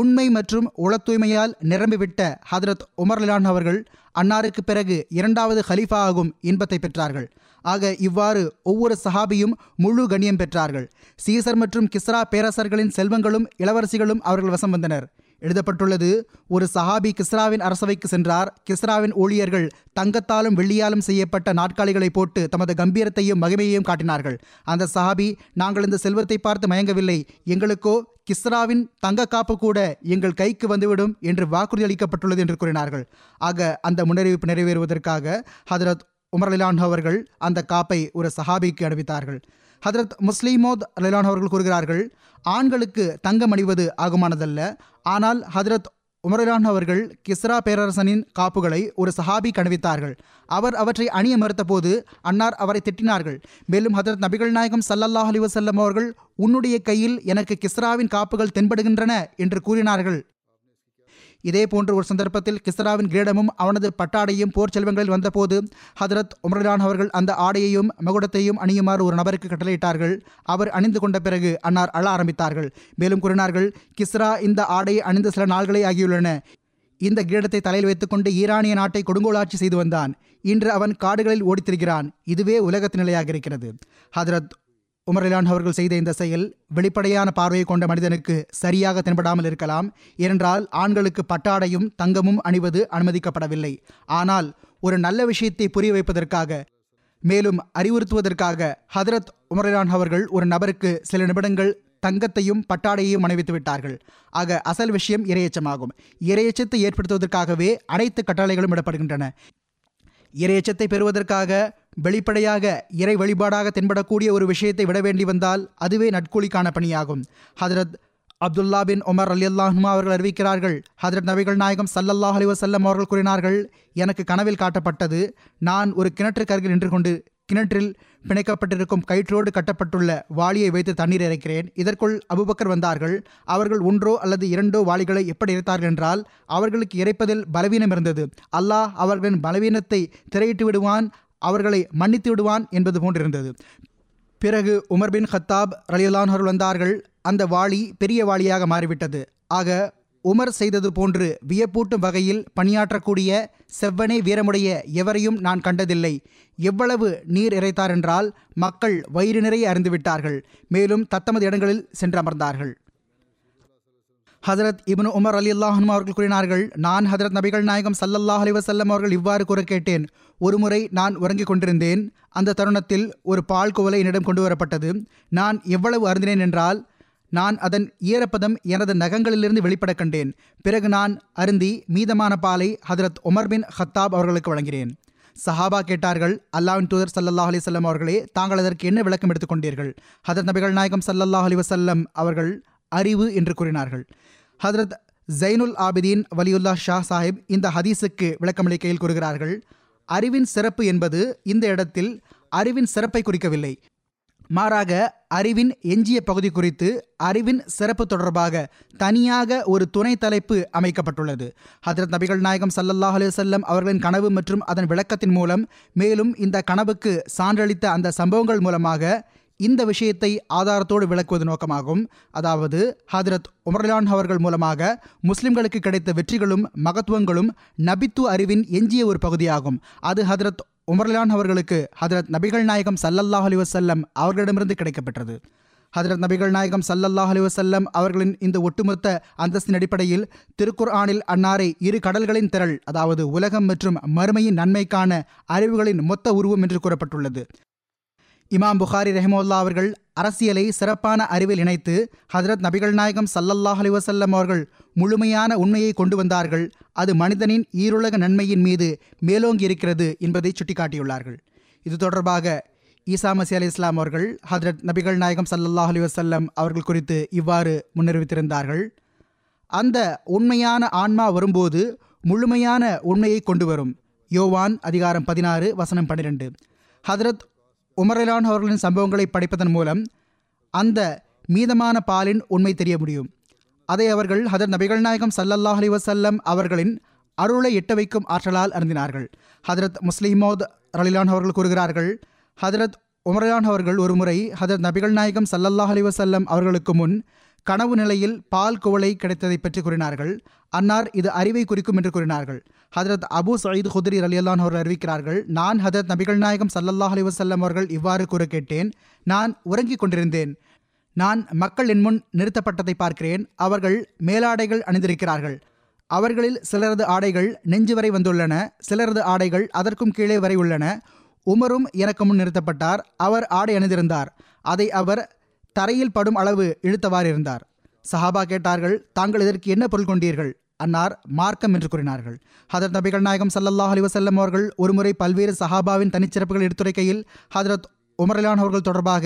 உண்மை மற்றும் உள தூய்மையால் நிரம்பிவிட்ட ஹதரத் உமர் ரிலான் அவர்கள் அன்னாருக்கு பிறகு 2வது ஹலீஃபா ஆகும் இன்பத்தை பெற்றார்கள். ஆக இவ்வாறு ஒவ்வொரு சஹாபியும் முழு கண்ணியம் பெற்றார்கள். சீசர் மற்றும் கிஸ்ரா பேரரசர்களின் செல்வங்களும் இளவரசிகளும் அவர்கள் வசம் வந்தனர். எழுதப்பட்டுள்ளது, ஒரு சஹாபி கிஸ்ராவின் அரசவைக்கு சென்றார். கிஸ்ராவின் ஊழியர்கள் தங்கத்தாலும் வெள்ளியாலும் செய்யப்பட்ட நாற்காலிகளை போட்டு தமது கம்பீரத்தையும் மகிமையையும் காட்டினார்கள். அந்த சஹாபி, நாங்கள் இந்த செல்வத்தை பார்த்து மயங்கவில்லை, எங்களுக்கோ கிஸ்ராவின் தங்க காப்பு கூட எங்கள் கைக்கு வந்துவிடும் என்று வாக்குறுதி அளிக்கப்பட்டுள்ளது என்று கூறினார்கள். ஆக அந்த முன்னறிவிப்பு நிறைவேறுவதற்காக ஹதரத் உமர் ரிலான் அவர்கள் அந்த காப்பை ஒரு சஹாபிக்கு அணிவித்தார்கள். ஹதரத் முஸ்லிமோத் ரிலான் அவர்கள் கூறுகிறார்கள், ஆண்களுக்கு தங்கம் அணிவது ஆகுமானதல்ல, ஆனால் ஹதரத் உமர் ரிலான் அவர்கள் கிஸ்ரா பேரரசனின் காப்புகளை ஒரு சஹாபிக்கு அணிவித்தார்கள். அவர் அவற்றை அணிய மறுத்த போது அன்னார் அவரை திட்டினார்கள். மேலும் ஹதரத் நபிகள் நாயகம் ஸல்லல்லாஹு அலைஹி வஸல்லம் அவர்கள், உன்னுடைய கையில் எனக்கு கிஸ்ராவின் காப்புகள் தென்படுகின்றன என்று கூறினார்கள். இதே போன்ற ஒரு சந்தர்ப்பத்தில் கிஸ்ராவின் கிரீடமும் அவனது பட்டாடையும் போர் செல்வங்களில் வந்தபோது ஹதரத் உமர் ரிலான் அவர்கள் அந்த ஆடையையும் மகுடத்தையும் அணியுமாறு ஒரு நபருக்கு கட்டளையிட்டார்கள். அவர் அணிந்து கொண்ட பிறகு அன்னார் அழ ஆரம்பித்தார்கள். மேலும் கூறினார்கள், கிஸ்ரா இந்த ஆடையை அணிந்து சில நாள்களே ஆகியுள்ளன. இந்த கிரீடத்தை தலையில் வைத்துக்கொண்டு ஈரானிய நாட்டை கொடுங்கோலாட்சி செய்து வந்தான். இன்று அவன் காடுகளில் ஓடித்திருக்கிறான். இதுவே உலகத்து நிலையாக இருக்கிறது. ஹதரத் உமர் ரிலான் அவர்கள் செய்த இந்த செயல் வெளிப்படையான பார்வையை கொண்ட மனிதனுக்கு சரியாக தென்படாமல் இருக்கலாம். ஏனென்றால் ஆண்களுக்கு பட்டாடையும் தங்கமும் அணிவது அனுமதிக்கப்படவில்லை. ஆனால் ஒரு நல்ல விஷயத்தை புரிய வைப்பதற்காக மேலும் அறிவுறுத்துவதற்காக ஹதரத் உமர் ரிலான் அவர்கள் ஒரு நபருக்கு சில நிமிடங்கள் தங்கத்தையும் பட்டாடையையும் அணிவித்து விட்டார்கள். ஆக அசல் விஷயம் இரையச்சமாகும். இரையச்சத்தை ஏற்படுத்துவதற்காகவே அனைத்து கட்டளைகளும் இடப்படுகின்றன. இரையச்சத்தை பெறுவதற்காக வெளிப்படையாக இறை வழிபாடாக தென்படக்கூடிய ஒரு விஷயத்தை விட வேண்டி வந்தால் அதுவே நட்கூலிக்கான பணியாகும். ஹதரத் அப்துல்லா பின் உமர் ரலியல்லாஹு அன்ஹு அவர்கள் அறிவிக்கிறார்கள், ஹஜ்ரத் நபிகள் நாயகம் ஸல்லல்லாஹு அலைஹி வஸல்லம் அவர்கள் கூறினார்கள், எனக்கு கனவில் காட்டப்பட்டது, நான் ஒரு கிணற்றுக்கு அருகில் நின்று கொண்டு கிணற்றில் பிணைக்கப்பட்டிருக்கும் கயிற்றோடு கட்டப்பட்டுள்ள வாளியை வைத்து தண்ணீர் இறைக்கிறேன். இதற்குள் அபூபக்கர் வந்தார்கள். அவர்கள் ஒன்றோ அல்லது இரண்டோ வாளிகளை எப்படி இறைத்தார்கள் என்றால் அவர்களுக்கு இறைப்பதில் பலவீனம் இருந்தது. அல்லாஹ் அவர்களின் பலவீனத்தை திரையிட்டு விடுவான், அவர்களை மன்னித்து விடுவான் என்பது போன்றிருந்தது. பிறகு உமர் பின் கத்தாப் ரலியல்லாஹு அன்ஹு வந்தார்கள். அந்த வாளி பெரிய வாளியாக மாறிவிட்டது. ஆக உமர் செய்தது போன்று வியப்பூட்டும் வகையில் பணியாற்றக்கூடிய செவ்வனே வீரமுடைய எவரையும் நான் கண்டதில்லை. எவ்வளவு நீர் இறைத்தார் என்றால் மக்கள் வயிறு நிறைய அறிந்துவிட்டார்கள். மேலும் தத்தமது இடங்களில் சென்றமர்ந்தார்கள். ஹஜரத் இப்னு உமர் ரலியல்லாஹு அன்ஹு அவர்கள் கூறினார்கள், நான் ஹஜரத் நபிகள் நாயகம் ஸல்லல்லாஹு அலைஹி வஸல்லம் அவர்கள் இவ்வாறு கூற கேட்டேன், ஒருமுறை நான் உறங்கிக் கொண்டிருந்தேன். அந்த தருணத்தில் ஒரு பால் குவளை என்னிடம் கொண்டு வரப்பட்டது. நான் எவ்வளவு அருந்தினேன் என்றால் நான் அதன் ஈரப்பதம் எனது நகங்களிலிருந்து வெளிப்பட கண்டேன். பிறகு நான் அருந்தி மீதமான பாலை ஹஜரத் உமர் பின் கத்தாப் அவர்களுக்கு வழங்கினேன். சஹாபா கேட்டார்கள், அல்லாஹ்வின் தூதர் ஸல்லல்லாஹு அலைஹி வஸல்லம் அவர்களே, தாங்கள் அதற்கு என்ன விளக்கம் எடுத்துக்கொண்டீர்கள்? ஹஜரத் நபிகள் நாயகம் ஸல்லல்லாஹு அலைஹி வஸல்லம் அவர்கள் அறிவு என்று கூறினார்கள். ஹஜரத் ஜைனுல் ஆபிதீன் வலியுல்லா ஷா சாஹிப் இந்த ஹதீஸுக்கு விளக்கமளிக்கையில் கூறுகிறார்கள், அறிவின் சிறப்பு என்பது இந்த இடத்தில் அறிவின் சிறப்பை குறிக்கவில்லை, மாறாக அறிவின் எஞ்சிய பகுதி குறித்து அறிவின் சிறப்பு தொடர்பாக தனியாக ஒரு துணை தலைப்பு அமைக்கப்பட்டுள்ளது. ஹஜ்ரத் நபிகள் நாயகம் ஸல்லல்லாஹு அலைஹி வஸல்லம் அவர்களின் கனவு மற்றும் அதன் விளக்கத்தின் மூலம், மேலும் இந்த கனவுக்கு சான்றளித்த அந்த சம்பவங்கள் மூலமாக இந்த விஷயத்தை ஆதாரத்தோடு விளக்குவது நோக்கமாகும். அதாவது ஹஜ்ரத் உமர் ரலியல்லாஹு அன்ஹு அவர்கள் மூலமாக முஸ்லிம்களுக்கு கிடைத்த வெற்றிகளும் மகத்துவங்களும் நபித்துவ அறிவின் எஞ்சிய ஒரு பகுதியாகும். அது ஹஜ்ரத் உமர் ரலியல்லாஹு அன்ஹு அவர்களுக்கு ஹஜ்ரத் நபிகள் நாயகம் ஸல்லல்லாஹு அலைஹி வஸல்லம் அவர்களிடமிருந்து கிடைக்கப்பெற்றது. ஹஜ்ரத் நபிகள் நாயகம் ஸல்லல்லாஹு அலைஹி வஸல்லம் அவர்களின் இந்த ஒட்டுமொத்த அந்தஸ்தின் அடிப்படையில் திருக்குர்ஆனில் அன்னாரை இரு கடல்களின் திரள், அதாவது உலகம் மற்றும் மறுமையின் நன்மைக்கான அறிவுகளின் மொத்த உருவம் என்று கூறப்பட்டுள்ளது. இமாம் புகாரி ரஹ்மத்துல்லாஹி அவர்கள் அரசியலை சிறப்பான அறிவில் இணைத்து ஹஜ்ரத் நபிகள் நாயகம் ஸல்லல்லாஹு அலைஹி வஸல்லம் அவர்கள் முழுமையான உண்மையை கொண்டு வந்தார்கள், அது மனிதனின் ஈருலக நன்மையின் மீது மேலோங்கி இருக்கிறது என்பதை சுட்டிக்காட்டியுள்ளார்கள். இது தொடர்பாக ஈசா மசீஹ் அலைஹிஸ்ஸலாம் அவர்கள் ஹஜ்ரத் நபிகள் நாயகம் ஸல்லல்லாஹு அலைஹி வஸல்லம் அவர்கள் குறித்து இவ்வாறு முன்னறிவித்திருந்தார்கள், அந்த உண்மையான ஆன்மா வரும்போது முழுமையான உண்மையை கொண்டு வரும். யோவான் அதிகாரம் 16 வசனம் 12. ஹஜ்ரத் உமர் ரலியல்லாஹு அன்ஹு அவர்களின் சம்பவங்களை படிப்பதன் மூலம் அந்த மீதமான பாலின் உண்மை தெரிய முடியும். அதை அவர்கள் ஹஜ்ரத் நபிகள் நாயகம் ஸல்லல்லாஹு அலைஹி வஸல்லம் அவர்களின் அருளை எட்ட வைக்கும் ஆற்றலால் அறிந்தினார்கள். ஹஜ்ரத் முஸ்லிமோத் ரலியல்லாஹு அன்ஹு அவர்கள் கூறுகிறார்கள், ஹஜ்ரத் உமர் ரலியல்லாஹு அன்ஹு அவர்கள் ஒரு முறை ஹஜ்ரத் நபிகள் நாயகம் ஸல்லல்லாஹு அலைஹி வஸல்லம் அவர்களுக்கு முன் கனவு நிலையில் பால் குவளை கிடைத்ததை பற்றி கூறினார்கள். அன்னார் இது அறிவை குறிக்கும் என்று கூறினார்கள். ஹஜ்ரத் அபு சயீத் குத்ரி ரலியல்லாஹு அன்ஹு அவர்கள் அறிவிக்கிறார்கள், நான் ஹஜ்ரத் நபிகள் நாயகம் ஸல்லல்லாஹு அலைஹி வஸல்லம் அவர்கள் இவ்வாறு கூற கேட்டேன், நான் உறங்கிக் கொண்டிருந்தேன். நான் மக்கள் என் முன் நிறுத்தப்பட்டதை பார்க்கிறேன். அவர்கள் மேலாடைகள் அணிந்திருக்கிறார்கள். அவர்களில் சிலரது ஆடைகள் நெஞ்சு வரை வந்துள்ளன, சிலரது ஆடைகள் அதற்கும் கீழே வரை உள்ளன. உமரும் எனக்கு முன் நிறுத்தப்பட்டார். அவர் ஆடை அணிந்திருந்தார். அதை அவர் தரையில் படும் அளவு இழுத்தவாறு இருந்தார். சஹாபா கேட்டார்கள், தாங்கள் இதற்கு என்ன பொருள் கொண்டீர்கள்? அன்னார் மார்க்கம் என்று கூறினார்கள். ஹஜ்ரத் நபிகள் நாயகம் ஸல்லல்லாஹு அலைஹி வஸல்லம் அவர்கள் ஒருமுறை பல்வேறு சஹாபாவின் தனிச்சிறப்புகள் எடுத்துரைக்கையில் ஹஜ்ரத் உமர் ரலியல்லாஹு அவர்கள் தொடர்பாக,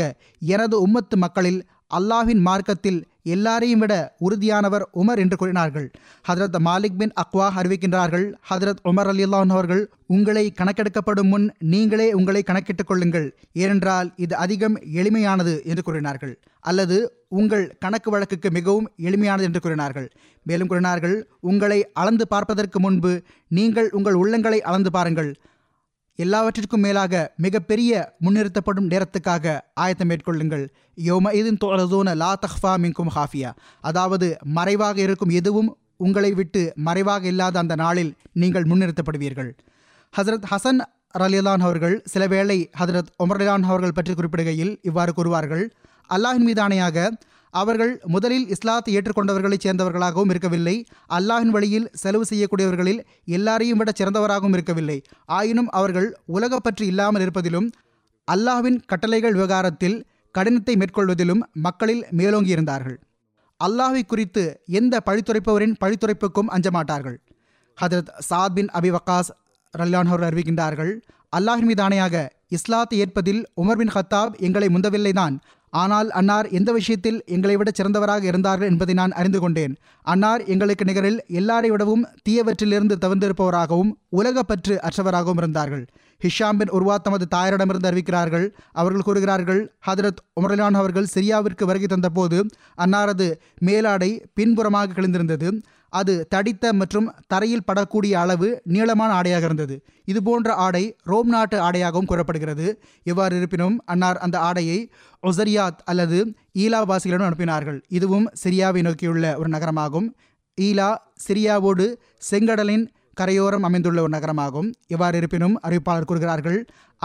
எனது உம்மத்து மக்களில் அல்லாஹ்வின் மார்க்கத்தில் எல்லாரையும் விட உறுதியானவர் உமர் என்று கூறினார்கள். ஹஜ்ரத் மாலிக் பின் அக்வா அறிவிக்கின்றார்கள், ஹஜ்ரத் உமர் ரலியல்லாஹு அன்ஹு அவர்கள், உங்களை கணக்கெடுக்கப்படும் முன் நீங்களே உங்களை கணக்கிட்டுக் கொள்ளுங்கள், ஏனென்றால் இது அதிகம் எளிமையானது என்று கூறினார்கள். அல்லது உங்கள் கணக்கு வழக்குக்கு மிகவும் எளிமையானது என்று கூறினார்கள். மேலும் கூறினார்கள், உங்களை அளந்து பார்ப்பதற்கு முன்பு நீங்கள் உங்கள் உள்ளங்களை அளந்து பாருங்கள். எல்லாவற்றிற்கும் மேலாக மிகப்பெரிய முன்னிறுத்தப்படும் நேரத்துக்காக ஆயத்தம் மேற்கொள்ளுங்கள். யௌமஇதின் துஅரதூன லா தஹ்ஃபா மின்கும் ஹாஃபியா, அதாவது மறைவாக இருக்கும் எதுவும் உங்களை விட்டு மறைவாக இல்லாத அந்த நாளில் நீங்கள் முன்னிறுத்தப்படுவீர்கள். ஹஜ்ரத் ஹசன் ரலியல்லாஹு அவர்கள் சில வேளை ஹஜ்ரத் உமர் ரலியல்லாஹு அவர்கள் பற்றி குறிப்பிடுகையில் இவ்வாறு கூறுவார்கள், அல்லாஹின் மீதானையாக அவர்கள் முதலில் இஸ்லாத்தை ஏற்றுக்கொண்டவர்களைச் சேர்ந்தவர்களாகவும் இருக்கவில்லை, அல்லாஹின் வழியில் செலவு செய்யக்கூடியவர்களில் எல்லாரையும் விட சிறந்தவராகவும் இருக்கவில்லை. ஆயினும் அவர்கள் உலக பற்றி இல்லாமல் இருப்பதிலும் அல்லாஹ்வின் கட்டளைகள் விவகாரத்தில் கடினத்தை மேற்கொள்வதிலும் மக்களில் மேலோங்கியிருந்தார்கள். அல்லாஹ்வை குறித்து எந்த பழித்துரைப்பவரின் பழித்துரைப்புக்கும் அஞ்சமாட்டார்கள். ஹஜ்ரத் சாத் பின் அபி வக்காஸ் ரலியல்லாஹு அவர்கள் அறிவிக்கின்றார்கள், அல்லாஹின் மீதானையாக இஸ்லாத்தை ஏற்பதில் உமர் பின் கத்தாப் எங்களை முந்தவில்லைதான், ஆனால் அன்னார் எந்த விஷயத்தில் எங்களை விட சிறந்தவராக இருந்தார்கள் என்பதை நான் அறிந்து கொண்டேன். அன்னார் எங்களுக்கு நிகரில் எல்லாரை விடவும் தீயவற்றிலிருந்து தவிர்த்திருப்பவராகவும் உலகப்பற்று அற்றவராகவும் இருந்தார்கள். ஹிஷாம் பின் உர்வா தமது தாயாரிடமிருந்து அறிவிக்கிறார்கள். அவர்கள் கூறுகிறார்கள், ஹதரத் உமர்லான் அவர்கள் சிரியாவிற்கு வருகை தந்தபோது அன்னாரது மேலாடை பின்புறமாக கிழிந்திருந்தது. அது தடித்த மற்றும் தரையில் படக்கூடிய அளவு நீளமான ஆடையாக இருந்தது. இதுபோன்ற ஆடை ரோம் நாட்டு ஆடையாகவும் கூறப்படுகிறது. எவ்வாறு இருப்பினும் அன்னார் அந்த ஆடையை ஒசரியாத் அல்லது ஈலா வாசிகளிடம் அனுப்பினார்கள். இதுவும் சிரியாவை நோக்கியுள்ள ஒரு நகரமாகும். ஈலா சிரியாவோடு செங்கடலின் கரையோரம் அமைந்துள்ள ஒரு நகரமாகும். எவ்வாறு இருப்பினும் அறிவிப்பாளர் கூறுகிறார்கள்,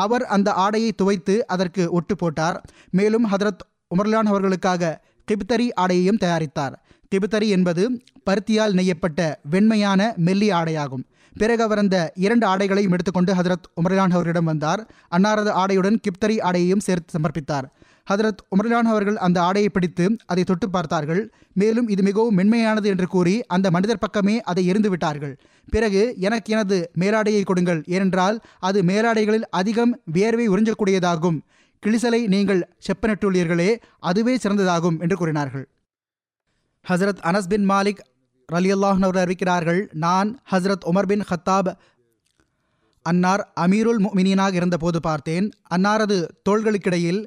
அவர் அந்த ஆடையை துவைத்து அதற்கு ஒட்டு போட்டார். மேலும் ஹதரத் உமர்லான் அவர்களுக்காக கிப்தரி ஆடையையும் தயாரித்தார். கிப்தரி என்பது பருத்தியால் நெய்யப்பட்ட வெண்மையான மெல்லி ஆடையாகும். பிறகு அவர் அந்த இரண்டு ஆடைகளையும் எடுத்துக்கொண்டு ஹதரத் உமர்லான் அவர்களிடம் வந்தார். அன்னாரது ஆடையுடன் கிப்தரி ஆடையையும் சேர்த்து சமர்ப்பித்தார். ஹதரத் உமர்லான் அவர்கள் அந்த ஆடையை பிடித்து அதை தொட்டு பார்த்தார்கள். மேலும் இது மிகவும் மென்மையானது என்று கூறி அந்த மனிதர் பக்கமே அதை எரிந்து விட்டார்கள். பிறகு, எனக்கு எனது மேலாடையை கொடுங்கள், ஏனென்றால் அது மேலாடைகளில் அதிகம் வேர்வை உறிஞ்சக்கூடியதாகும். கிளிசலை நீங்கள் செப்பனிட்டுள்ளீர்களே, அதுவே சிறந்ததாகும் என்று கூறினார்கள். ஹசரத் அனஸ் பின் மாலிக் ரலியல்லாஹு அவர்கள் அறிவிக்கிறார்கள், நான் ஹசரத் உமர் பின் ஹத்தாப் அன்னார் அமீருல் முஃமினீனாக இருந்தபோது பார்த்தேன். அன்னாரது தோள்களுக்கிடையில்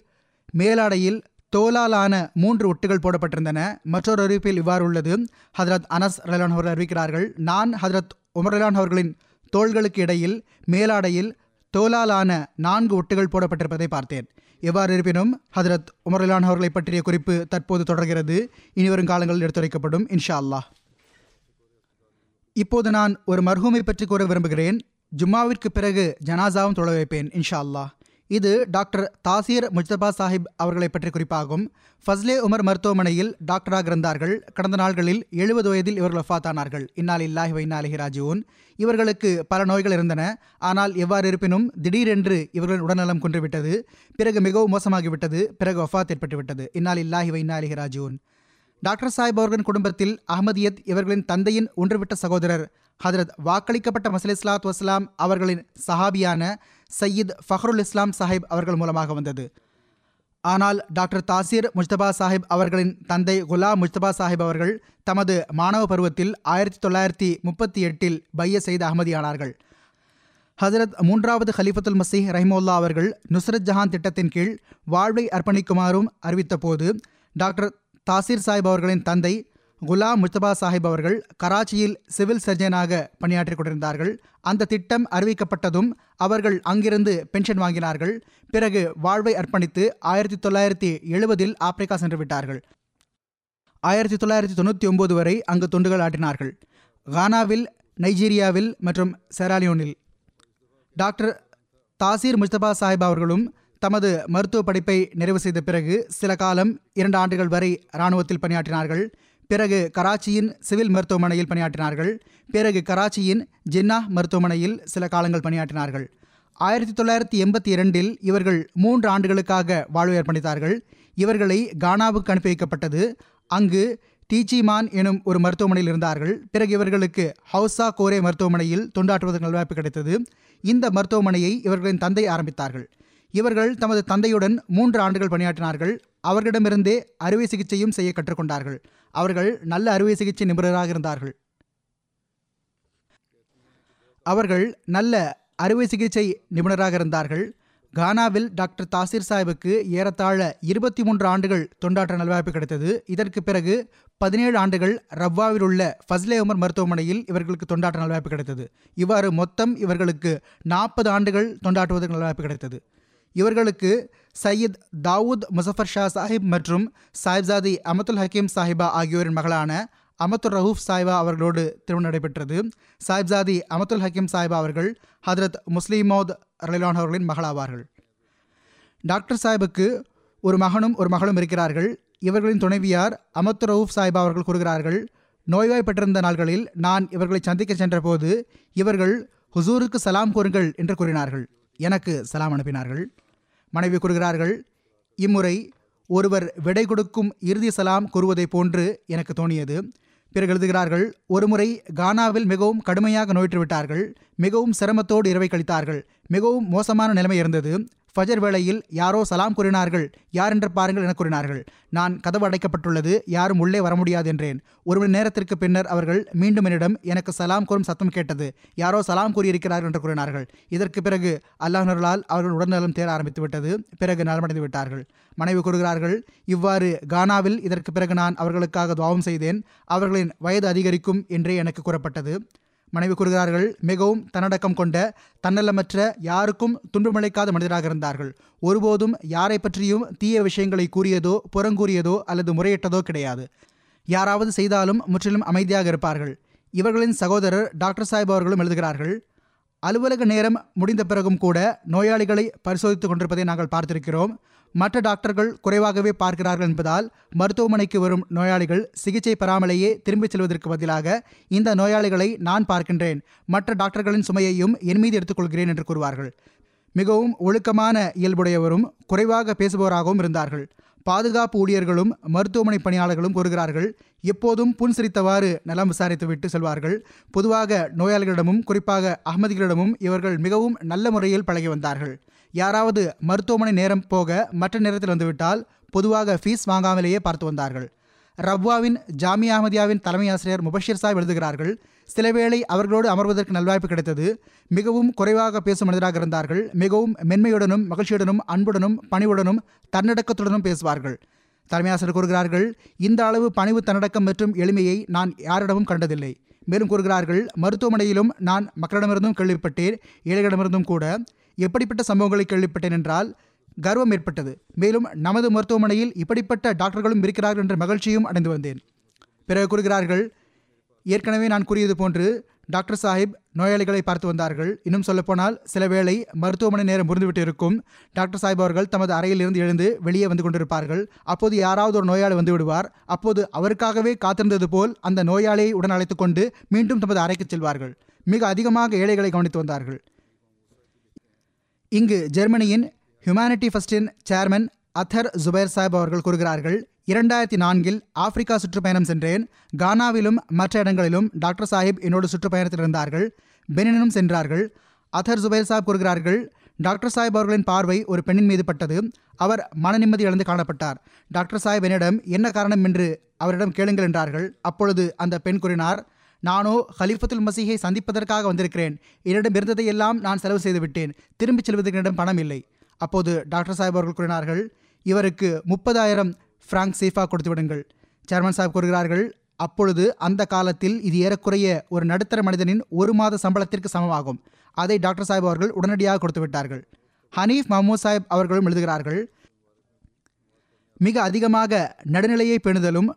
மேலாடையில் தோலாலான 3 ஒட்டுகள் போடப்பட்டிருந்தன. மற்றொரு அறிவிப்பில் இவ்வாறு உள்ளது. ஹசரத் அனஸ் ரலியல்லாஹு அவர்கள் அறிவிக்கிறார்கள், நான் ஹசரத் உமர் ரலியல்லாஹு அவர்களின் தோள்களுக்கு இடையில் மேலாடையில் தோலாலான 4 ஒட்டுகள் போடப்பட்டிருப்பதை பார்த்தேன். எவ்வாறு இருப்பினும் ஹதரத் உமர் ரலியல்லாஹு அவர்களை பற்றிய குறிப்பு தற்போது தொடர்கிறது. இனிவரும் காலங்களில் எடுத்துரைக்கப்படும், இன்ஷா அல்லாஹ். இப்போது நான் ஒரு மர்ஹூமை பற்றி கூற விரும்புகிறேன். ஜும்மாவிற்கு பிறகு ஜனாசாவும் தொழ வைப்பேன், இன்ஷா அல்லாஹ். இது டாக்டர் தாசீர் முஜ்தபா சாஹிப் அவர்களை பற்றி குறிப்பாகும். ஃபஸ்லே உமர் மருத்துவமனையில் டாக்டராக இருந்தார்கள். கடந்த நாள்களில் 70 வயதில் இவர்கள் வஃபாத்தானார்கள். இன்னா லில்லாஹி வ இன்னா இலைஹி ராஜிஊன். இவர்களுக்கு பல நோய்கள் இருந்தன. ஆனால் எவ்வாறு இருப்பினும் திடீரென்று இவர்களின் உடல்நலம் குன்றிவிட்டது. பிறகு மிகவும் மோசமாகிவிட்டது. பிறகு வஃபாத் ஏற்பட்டுவிட்டது. இன்னா லில்லாஹி வ இன்னா இலைஹி ராஜிஊன். டாக்டர் சாஹிப் அவர்களின் குடும்பத்தில் அஹ்மதியத் இவர்களின் தந்தையின் ஒன்றுவிட்ட சகோதரர் ஹதரத் வாக்களிக்கப்பட்ட மஸீஹ் இஸ்லாத் வஸ்லாம் அவர்களின் சஹாபியான சையீத் ஃபஹ்ருல் இஸ்லாம் சாஹிப் அவர்கள் மூலமாக வந்தது. ஆனால் டாக்டர் தாசீர் முஜ்தபா சாஹிப் அவர்களின் தந்தை குலாம் முஜ்தபா சாஹிப் அவர்கள் தமது மாணவ பருவத்தில் 1938 பைய செய்த அஹ்மதியானார்கள். ஹசரத் 3வது ஹலீஃபத்துல் மஸீஹ் ரஹிமஹுல்லாஹ் அவர்கள் நுஸ்ரத் ஜஹான் திட்டத்தின் கீழ் வாழ்வை அர்ப்பணிக்குமாறும் அறிவித்த போது டாக்டர் தாசீர் சாஹிப் அவர்களின் தந்தை குலாம் முஜ்தபா சாஹிப் அவர்கள் கராச்சியில் சிவில் சர்ஜனாக பணியாற்றி கொண்டிருந்தார்கள். அந்த திட்டம் அறிவிக்கப்பட்டதும் அவர்கள் அங்கிருந்து பென்ஷன் வாங்கினார்கள். பிறகு வாழ்வை அர்ப்பணித்து 1970 ஆப்பிரிக்கா சென்று விட்டார்கள். 1999 வரை அங்கு தொண்டுகள் ஆற்றினார்கள். கானாவில், நைஜீரியாவில் மற்றும் செராலியோனில் டாக்டர் தாசீர் முஜ்தபா சாஹிப் அவர்களும் தமது மருத்துவ படிப்பை நிறைவு செய்த பிறகு சில காலம் 2 ஆண்டுகள் வரை இராணுவத்தில் பணியாற்றினார்கள். பிறகு கராச்சியின் சிவில் மருத்துவமனையில் பணியாற்றினார்கள். பிறகு கராச்சியின் ஜின்னா மருத்துவமனையில் சில காலங்கள் பணியாற்றினார்கள். 1982 இவர்கள் 3 ஆண்டுகளுக்காக வாழ்வை அர்ப்பணித்தார்கள். இவர்களை கானாவுக்கு அனுப்பி வைக்கப்பட்டது. அங்கு தீச்சிமான் எனும் ஒரு மருத்துவமனையில் இருந்தார்கள். பிறகு இவர்களுக்கு ஹவுசா கோரே மருத்துவமனையில் தொண்டாற்றுவதற்கு நல்வாய்ப்பு கிடைத்தது. இந்த மருத்துவமனையை இவர்களின் தந்தை ஆரம்பித்தார்கள். இவர்கள் தமது தந்தையுடன் 3 ஆண்டுகள் பணியாற்றினார்கள். அவர்களிடமிருந்தே அறுவை சிகிச்சையும் செய்ய கற்றுக்கொண்டார்கள். அவர்கள் நல்ல அறுவை சிகிச்சை நிபுணராக இருந்தார்கள். கானாவில் டாக்டர் தாசீர் சாஹிபுக்கு ஏறத்தாழ 23 ஆண்டுகள் தொண்டாற்ற நல்வாய்ப்பு கிடைத்தது. இதற்கு பிறகு 17 ஆண்டுகள் ரவ்வாவில் உள்ள ஃபஸ்லே உமர் மருத்துவமனையில் இவர்களுக்கு தொண்டாற்ற நல்வாய்ப்பு கிடைத்தது. இவ்வாறு மொத்தம் இவர்களுக்கு 40 ஆண்டுகள் தொண்டாற்றுவதற்கு நல்வாய்ப்பு கிடைத்தது. இவர்களுக்கு சையீத் தாவூத் முசஃபர் ஷா சாஹிப் மற்றும் சாஹிப்சாதி அமத்துல் ஹக்கீம் சாஹிபா ஆகியோரின் மகளான அமத்துல் ரஹூஃப் சாஹிபா அவர்களோடு திருமணம் நடைபெற்றது. சாஹிப்சாதி அமத்துல் ஹக்கீம் சாஹிபா அவர்கள் ஹதரத் முஸ்லிமோத் ரலிலான் அவர்களின் மகளாவார்கள். டாக்டர் சாஹிபுக்கு ஒரு மகனும் ஒரு மகளும் இருக்கிறார்கள். இவர்களின் துணைவியார் அமத்துல் ரஹூஃப் சாஹிபா அவர்கள் கூறுகிறார்கள், நோய்வாய்ப்பட்டிருந்த நாள்களில் நான் இவர்களை சந்திக்க சென்றபோது இவர்கள் ஹுசூருக்கு சலாம் கூறுங்கள் என்று கூறினார்கள். எனக்கு சலாம் அனுப்பினார்கள். மனைவி கூறுகிறார்கள், இம்முறை ஒருவர் விடை கொடுக்கும் இறுதி சலாம் கூறுவதை போன்று எனக்கு தோணியது. பிறகு எழுதுகிறார்கள், ஒருமுறை கானாவில் மிகவும் கடுமையாக நோயுற்று விட்டார்கள். மிகவும் சிரமத்தோடு இரவை கழித்தார்கள். மிகவும் மோசமான நிலைமை இருந்தது. ஃபஜர் வேளையில் யாரோ சலாம் கூறினார்கள். யார் என்று பாருங்கள் என கூறினார்கள். நான் கதவு அடைக்கப்பட்டுள்ளது, யாரும் உள்ளே வர முடியாது என்றேன். ஒரு மணி நேரத்திற்கு பின்னர் அவர்கள் மீண்டும் என்னிடம் எனக்கு சலாம் கூறும் சத்தம் கேட்டது, யாரோ சலாம் கூறியிருக்கிறார்கள் என்று கூறினார்கள். இதற்கு பிறகு அல்லாஹ்வினால் அவர்கள் உடல்நலம் தேர ஆரம்பித்து விட்டது. பிறகு நலமடைந்து விட்டார்கள். மனைவி கூறுகிறார்கள், இவ்வாறு கானாவில் இதற்கு பிறகு நான் அவர்களுக்காக துவாவும் செய்தேன். அவர்களின் வயது அதிகரிக்கும் என்றே எனக்கு கூறப்பட்டது. மனைவி கூறுகிறார்கள், மிகவும் தன்னடக்கம் கொண்ட தன்னலமற்ற யாருக்கும் துன்பமளிக்காத மனிதராக இருந்தார்கள். ஒருபோதும் யாரை பற்றியும் தீய விஷயங்களை கூறியதோ புறங்கூறியதோ அல்லது முறையிட்டதோ கிடையாது. யாராவது செய்தாலும் முற்றிலும் அமைதியாக இருப்பார்கள். இவர்களின் சகோதரர் டாக்டர் சாஹிப் அவர்களும் எழுதுகிறார்கள், அலுவலக நேரம் முடிந்த பிறகும் கூட நோயாளிகளை பரிசோதித்துக் கொண்டிருப்பதை நாங்கள் பார்த்திருக்கிறோம். மற்ற டாக்டர்கள் குறைவாகவே பார்க்கிறார்கள் என்பதால் மருத்துவமனைக்கு வரும் நோயாளிகள் சிகிச்சை பெறாமலேயே திரும்பிச் செல்வதற்கு பதிலாக இந்த நோயாளிகளை நான் பார்க்கின்றேன், மற்ற டாக்டர்களின் சுமையையும் என் மீது எடுத்துக்கொள்கிறேன் என்று கூறுவார்கள். மிகவும் ஒழுக்கமான இயல்புடையவரும் குறைவாக பேசுபவராகவும் இருந்தார்கள். பாதுகாப்பு ஊழியர்களும் மருத்துவமனை பணியாளர்களும் கூறுகிறார்கள், எப்போதும் புன்சிரித்தவாறு நலம் விசாரித்துவிட்டு செல்வார்கள். பொதுவாக நோயாளிகளிடமும் குறிப்பாக அகமதிகளிடமும் இவர்கள் மிகவும் நல்ல முறையில் பழகி வந்தார்கள். யாராவது மருத்துவமனை நேரம் போக மற்ற நேரத்தில் வந்துவிட்டால் பொதுவாக ஃபீஸ் வாங்காமலேயே பார்த்து வந்தார்கள். ரப்வாவின் ஜாமியா அஹமதியாவின் தலைமை ஆசிரியர் முபஷிர் சாஹிப் எழுதுகிறார்கள், சிலவேளை அவர்களோடு அமர்வதற்கு நல்வாய்ப்பு கிடைத்தது. மிகவும் குறைவாக பேசும் மனிதராக இருந்தார்கள். மிகவும் மென்மையுடனும் மகிழ்ச்சியுடனும் அன்புடனும் பணிவுடனும் தன்னடக்கத்துடனும் பேசுவார்கள். தலைமை ஆசிரியர் கூறுகிறார்கள், இந்த அளவு பணிவு தன்னடக்கம் மற்றும் எளிமையை நான் யாரிடமும் கண்டதில்லை. மேலும் கூறுகிறார்கள், மருத்துவமனையிலும் நான் மக்களிடமிருந்தும் கேள்விப்பட்டேன், ஏழைகளிடமிருந்தும் கூட. எப்படிப்பட்ட சம்பவங்களை கேள்விப்பட்டேன் என்றால் கர்வம் ஏற்பட்டது. மேலும் நமது மருத்துவமனையில் இப்படிப்பட்ட டாக்டர்களும் இருக்கிறார்கள் என்ற மகிழ்ச்சியும் அடைந்து வந்தேன். பிறகு கூறுகிறார்கள், ஏற்கனவே நான் கூறியது போன்று டாக்டர் சாஹிப் நோயாளிகளை பார்த்து வந்தார்கள். இன்னும் சொல்லப்போனால் சில வேளை மருத்துவமனை நேரம் முடிந்துவிட்டு இருக்கும். டாக்டர் சாஹிப் அவர்கள் தமது அறையிலிருந்து எழுந்து வெளியே வந்து கொண்டிருப்பார்கள். அப்போது யாராவது ஒரு நோயாளி வந்து விடுவார். அப்போது அவருக்காகவே காத்திருந்தது போல் அந்த நோயாளியை உடன் அழைத்து கொண்டு மீண்டும் தமது அறைக்கு செல்வார்கள். மிக அதிகமாக ஏழைகளை கவனித்து வந்தார்கள். இங்கு ஜெர்மனியின் ஹியூமனிட்டி ஃபஸ்டின் சேர்மன் அத்தர் ஜுபைர் சாஹிப் அவர்கள் கூறுகிறார்கள், 2004 ஆப்பிரிக்கா சுற்றுப்பயணம் சென்றேன். கானாவிலும் மற்ற இடங்களிலும் டாக்டர் சாஹிப் என்னோடு சுற்றுப்பயணத்தில் இருந்தார்கள். பெனினும் சென்றார்கள். அத்தர் ஜுபைர் சாஹிப் கூறுகிறார்கள், டாக்டர் சாஹிப் அவர்களின் பார்வை ஒரு பெண்ணின் மீது பட்டது. அவர் மன நிம்மதி இழந்து காணப்பட்டார். டாக்டர் சாஹிப் என்னிடம் என்ன காரணம் என்று அவரிடம் கேளுங்கள் என்றார்கள். அப்பொழுது அந்த பெண் கூறினார், நானோ ஹலிஃபத்துல் மசீஹை சந்திப்பதற்காக வந்திருக்கிறேன். என்னிடம் இருந்ததையெல்லாம் நான் செலவு செய்துவிட்டேன். திரும்பிச் செல்வதற்கு என்னிடம் பணம் இல்லை. அப்போது டாக்டர் சாஹிப் அவர்கள் கூறினார்கள், இவருக்கு 30,000 ஃப்ராங்க் சீஃபா கொடுத்து விடுங்கள். சேர்மன் சாஹிப் கூறுகிறார்கள், அப்பொழுது அந்த காலத்தில் இது ஏறக்குறைய ஒரு நடுத்தர மனிதனின் ஒரு மாத சம்பளத்திற்கு சமமாகும். அதை டாக்டர் சாஹிப் அவர்கள் உடனடியாக கொடுத்து விட்டார்கள். ஹனீஃப் மஹமூத் சாஹிப் அவர்களும் எழுதுகிறார்கள், மிக அதிகமாக நடுநிலையை பேணுதலும்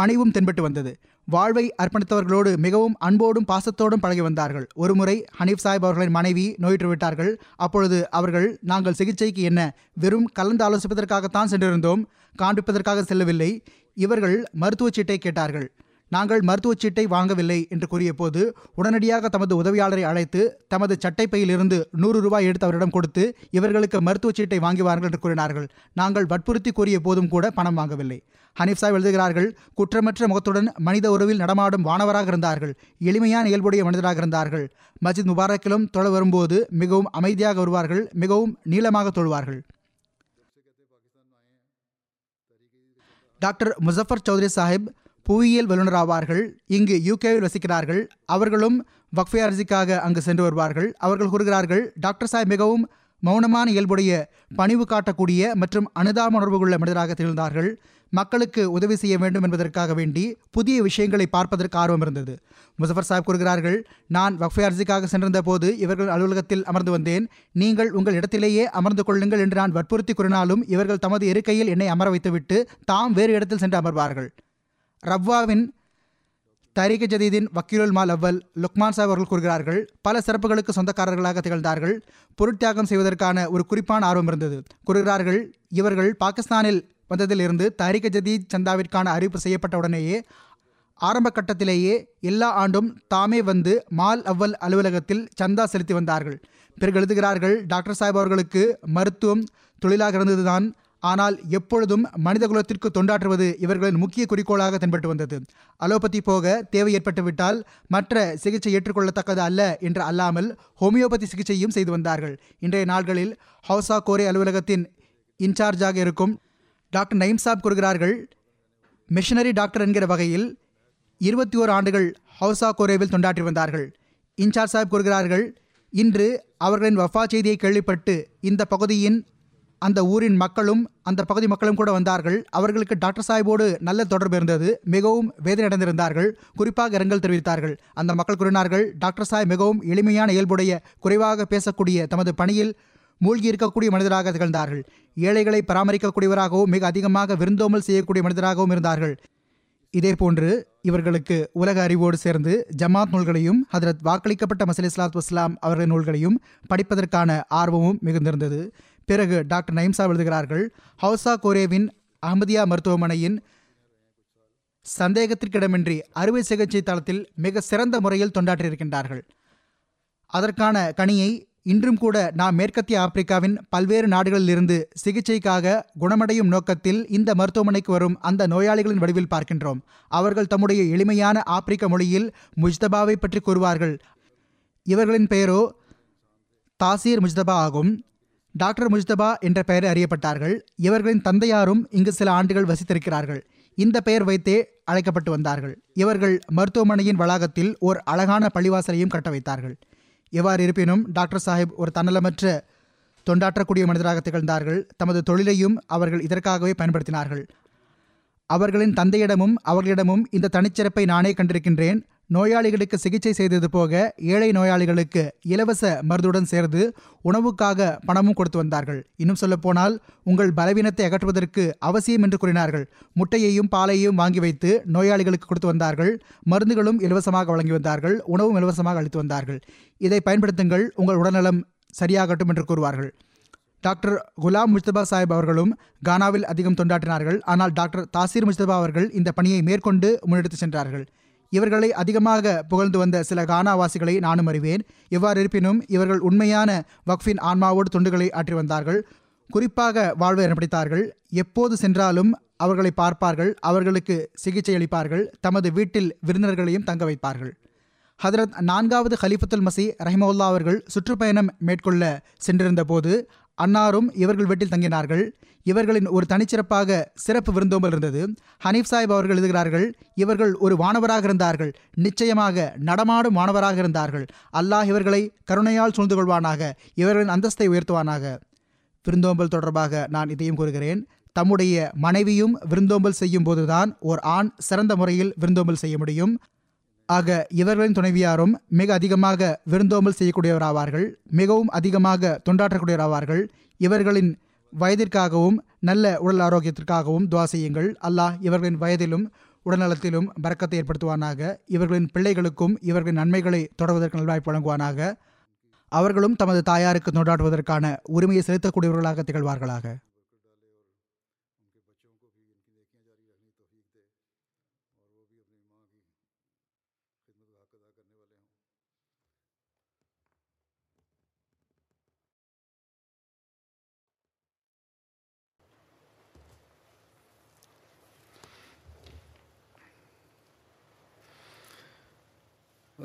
பணிவும் தென்பட்டு வந்தது. வாழ்வை அர்ப்பணித்தவர்களோடு மிகவும் அன்போடும் பாசத்தோடும் பழகி வந்தார்கள். ஒருமுறை ஹனீஃப் சாஹிப் அவர்களின் மனைவி நோயுற்றுவிட்டார்கள். அப்பொழுது அவர்கள், நாங்கள் சிகிச்சைக்கு என்ன, வெறும் கலந்து ஆலோசிப்பதற்காகத்தான் சென்றிருந்தோம், காண்பிப்பதற்காக செல்லவில்லை. இவர்கள் மருத்துவச் சீட்டை கேட்டார்கள். நாங்கள் மருத்துவச் சீட்டை வாங்கவில்லை என்று கூறிய போது உடனடியாக தமது உதவியாளரை அழைத்து தமது சட்டைப்பையிலிருந்து 100 ரூபாய் எடுத்து அவரிடம் கொடுத்து இவர்களுக்கு மருத்துவச் சீட்டை வாங்குவார்கள் என்று கூறினார்கள். நாங்கள் வற்புறுத்தி கூறிய போதும் கூட பணம் வாங்கவில்லை. ஹனீஃப் சாஹிப் எழுதுகிறார்கள், குற்றமற்ற முகத்துடன் மனித உறவில் நடமாடும் வானவராக இருந்தார்கள். எளிமையான இயல்புடைய மனிதராக இருந்தார்கள். மஸ்ஜித் முபாரக்கிலும் தொழ வரும்போது மிகவும் அமைதியாக வருவார்கள். மிகவும் நீளமாக தொழுவார்கள். டாக்டர் முசஃபர் சௌத்ரி சாஹிப் புவியியல் வல்லுநர் ஆவார்கள். இங்கு யூகேவில் வசிக்கிறார்கள். அவர்களும் வக்ஃபே அரிசிக்காக அங்கு சென்று வருவார்கள். அவர்கள் கூறுகிறார்கள், டாக்டர் சாஹிப் மிகவும் மௌனமான இயல்புடைய பணிவு காட்டக்கூடிய மற்றும் அனுதாப உணர்வு கொள்ள மனிதராக திகழ்ந்தார்கள். மக்களுக்கு உதவி செய்ய வேண்டும் என்பதற்காக வேண்டி புதிய விஷயங்களை பார்ப்பதற்கு ஆர்வம் இருந்தது. முசஃபர் சாஹிப் கூறுகிறார்கள், நான் வக்ஃபே அரிசிக்காக சென்றிருந்த போது இவர்கள் அலுவலகத்தில் அமர்ந்து வந்தேன். நீங்கள் உங்கள் இடத்திலேயே அமர்ந்து கொள்ளுங்கள் என்று நான் வற்புறுத்தி கூறினாலும் இவர்கள் தமது இருக்கையில் என்னை அமர வைத்துவிட்டு தாம் வேறு இடத்தில் சென்று அமர்வார்கள். ரவ்வாவின் தரீக் ஜதீதின் வக்கீலுல் மால் அவ்வல் லுக்மான் சாஹிப் அவர்கள் கூறுகிறார்கள், பல சிறப்புகளுக்கு சொந்தக்காரர்களாக திகழ்ந்தார்கள். பொருட்தியாகம் செய்வதற்கான ஒரு குறிப்பான ஆர்வம் இருந்தது. கூறுகிறார்கள், இவர்கள் பாகிஸ்தானில் வந்ததிலிருந்து தரீக் ஜதீத் சந்தாவிற்கான அறிவிப்பு செய்யப்பட்டவுடனேயே ஆரம்ப கட்டத்திலேயே எல்லா ஆண்டும் தாமே வந்து மால் அவ்வல் அலுவலகத்தில் சந்தா செலுத்தி வந்தார்கள். பிறகு எழுதுகிறார்கள், டாக்டர் சாஹிப் அவர்களுக்கு மருத்துவம் தொழிலாக இருந்ததுதான் ஆனால் எப்பொழுதும் மனிதகுலத்திற்கு தொண்டாற்றுவது இவர்களின் முக்கிய குறிக்கோளாக தென்பட்டு வந்தது. அலோபதி போக தேவை ஏற்பட்டுவிட்டால் மற்ற சிகிச்சை ஏற்றுக்கொள்ளத்தக்கது அல்ல என்று அல்லாமல் ஹோமியோபதி சிகிச்சையும் செய்து வந்தார்கள். இன்றைய நாள்களில் ஹவுசா கோரே அலுவலகத்தின் இன்சார்ஜாக இருக்கும் டாக்டர் நயீம் சாப் கூறுகிறார்கள், மிஷனரி டாக்டர் என்கிற வகையில் 21 ஆண்டுகள் ஹவுசா கோரேவில் தொண்டாற்றி வந்தார்கள். இன்சார்ஜ் சாப் கூறுகிறார்கள், இன்று அவர்களின் வஃபா செய்தியை கேள்விப்பட்டு இந்த பகுதியின் அந்த ஊரின் மக்களும் அந்த பகுதி மக்களும் கூட வந்தார்கள். அவர்களுக்கு டாக்டர் சாஹிப்போடு நல்ல தொடர்பு இருந்தது. மிகவும் வேதனை அடைந்திருந்தார்கள். குறிப்பாக இரங்கல் தெரிவித்தார்கள். அந்த மக்கள் கூறினார்கள், டாக்டர் சாஹிப் மிகவும் எளிமையான இயல்புடைய, குறைவாக பேசக்கூடிய, தமது பணியில் மூழ்கி இருக்கக்கூடிய மனிதராக திகழ்ந்தார்கள். ஏழைகளை பராமரிக்கக்கூடியவராகவும் மிக அதிகமாக விருந்தோமல் செய்யக்கூடிய மனிதராகவும் இருந்தார்கள். இதேபோன்று இவர்களுக்கு உலக அறிவோடு சேர்ந்து ஜமாத் நூல்களையும் ஹதரத் வாக்களிக்கப்பட்ட மசீஹ் இஸ்லாத்து வஸ்லாம் அவர்களின் நூல்களையும் படிப்பதற்கான ஆர்வமும் மிகுந்திருந்தது. பிறகு டாக்டர் நயீம் சாப் எழுதுகிறார்கள், ஹவுசா கோரேவின் அஹமதியா மருத்துவமனையின் சந்தேகத்திற்கிடமின்றி அறுவை சிகிச்சை தளத்தில் மிக சிறந்த முறையில் தொண்டாற்றியிருக்கின்றார்கள். அதற்கான கனியை இன்றும் கூட நாம் மேற்கத்திய ஆப்பிரிக்காவின் பல்வேறு நாடுகளிலிருந்து சிகிச்சைக்காக குணமடையும் நோக்கத்தில் இந்த மருத்துவமனைக்கு வரும் அந்த நோயாளிகளின் வடிவில் பார்க்கின்றோம். அவர்கள் தம்முடைய எளிமையான ஆப்பிரிக்க மொழியில் முஜ்தபாவை பற்றி கூறுவார்கள். இவர்களின் பெயரோ தாசீர் முஜ்தபா ஆகும். டாக்டர் முஜ்தபா என்ற பெயரை அறியப்பட்டார்கள். இவர்களின் தந்தையாரும் இங்கு சில ஆண்டுகள் வசித்திருக்கிறார்கள். இந்த பெயர் வைத்தே அழைக்கப்பட்டு வந்தார்கள். இவர்கள் மருத்துவமனையின் வளாகத்தில் ஓர் அழகான பள்ளிவாசலையும் கட்ட வைத்தார்கள். எவ்வாறு இருப்பினும் டாக்டர் சாஹிப் ஒரு தன்னலமற்ற தொண்டாற்றக்கூடிய மனிதராக திகழ்ந்தார்கள். தமது தொழிலையும் அவர்கள் இதற்காகவே பயன்படுத்தினார்கள். அவர்களின் தந்தையிடமும் அவர்களிடமும் இந்த தனிச்சிறப்பை நானே கண்டிருக்கின்றேன். நோயாளிகளுக்கு சிகிச்சை செய்தது போக ஏழை நோயாளிகளுக்கு இலவச மருந்துடன் சேர்ந்து உணவுக்காக பணமும் கொடுத்து வந்தார்கள். இன்னும் சொல்லப்போனால் உங்கள் பலவீனத்தை அகற்றுவதற்கு அவசியம் என்று கூறினார்கள். முட்டையையும் பாலையும் வாங்கி வைத்து நோயாளிகளுக்கு கொடுத்து வந்தார்கள். மருந்துகளும் இலவசமாக வழங்கி வந்தார்கள். உணவும் இலவசமாக அளித்து வந்தார்கள். இதை பயன்படுத்துங்கள், உங்கள் உடல்நலம் சரியாகட்டும் என்று கூறுவார்கள். டாக்டர் குலாம் முஜ்தபா சாஹிப் அவர்களும் கானாவில் அதிகம் தொண்டாற்றினார்கள். ஆனால் டாக்டர் தாசீர் முஜ்தபா அவர்கள் இந்த பணியை மேற்கொண்டு முன்னெடுத்து சென்றார்கள். இவர்களை அதிகமாக புகழ்ந்து வந்த சில கானாவாசிகளை நானும் அறிவேன். எவ்வாறு இருப்பினும் இவர்கள் உண்மையான வக்ஃபின் ஆன்மாவோடு தொண்டுகளை ஆற்றி வந்தார்கள். குறிப்பாக வாழ்வை அனுப்பித்தார்கள். எப்போது சென்றாலும் அவர்களை பார்ப்பார்கள். அவர்களுக்கு சிகிச்சை அளிப்பார்கள். தமது வீட்டில் விருந்தினர்களையும் தங்க வைப்பார்கள். ஹதரத் 4வது ஹலிஃபத்துல் மசீஹ் ரஹ்மஹுல்லா அவர்கள் சுற்றுப்பயணம் மேற்கொள்ள சென்றிருந்த போது அன்னாரும் இவர்கள் வீட்டில் தங்கினார்கள். இவர்களின் ஒரு தனிச்சிறப்பாக சிறப்பு விருந்தோம்பல் இருந்தது. ஹனீஃப் சாஹிப் அவர்கள் எழுதுகிறார்கள், இவர்கள் ஒரு வானவராக இருந்தார்கள். நிச்சயமாக நடமாடும் வானவராக இருந்தார்கள். அல்லாஹ் இவர்களை கருணையால் சூழ்ந்து கொள்வானாக. இவர்களின் அந்தஸ்தை உயர்த்துவானாக. விருந்தோம்பல் தொடர்பாக நான் இதையும் கூறுகிறேன். தம்முடைய மனைவியும் விருந்தோம்பல் செய்யும் போதுதான் ஓர் ஆண் சிறந்த முறையில் விருந்தோம்பல் செய்ய முடியும். ஆக இவர்களின் துணைவியாரும் மிக அதிகமாக விருந்தோம்பல் செய்யக்கூடியவராவார்கள். மிகவும் அதிகமாக தொண்டாற்றக்கூடியவராவார்கள். இவர்களின் வயதிற்காகவும் நல்ல உடல் ஆரோக்கியத்திற்காகவும் துவா செய்யுங்கள். அல்லாஹ் இவர்களின் வயதிலும் உடல்நலத்திலும் பரக்கத்தை ஏற்படுத்துவானாக. இவர்களின் பிள்ளைகளுக்கும் இவர்களின் நன்மைகளை தொடர்வதற்கு நல்வாய்ப்பு வழங்குவானாக. அவர்களும் தமது தாயாருக்கு தொண்டாற்றுவதற்கான உரிமையை செலுத்தக்கூடியவர்களாக திகழ்வார்களாக.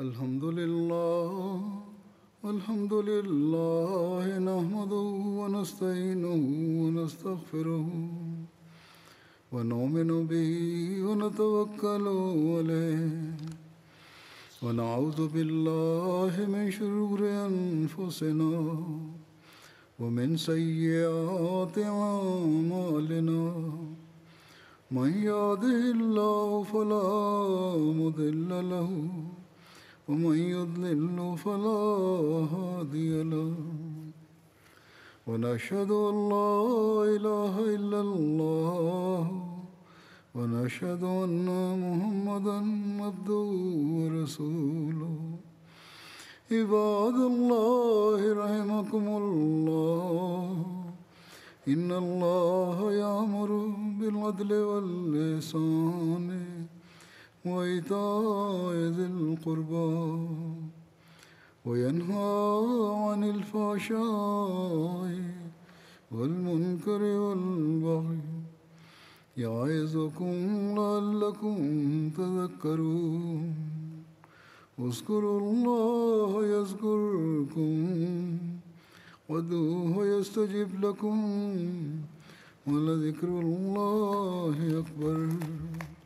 الحمد لله نحمده ونستعينه ونستغفره ونؤمن به ونتوكل عليه ونعوذ بالله من شرور أنفسنا ومن سيئات أعمالنا من يهده الله فلا مضل له ومن يضلل فلا هادي له ونشهد أن لا إله إلا الله ونشهد أن محمدا عبده ورسوله عباد الله رحمكم الله إن الله يأمر بالعدل والإحسان وإيتاء ذي القربى وينهى عن الفحشاء والمنكر والبغي يعظكم لعلكم تذكرون واذكروا الله يذكركم وادعوه يستجب لكم ولذكر الله أكبر.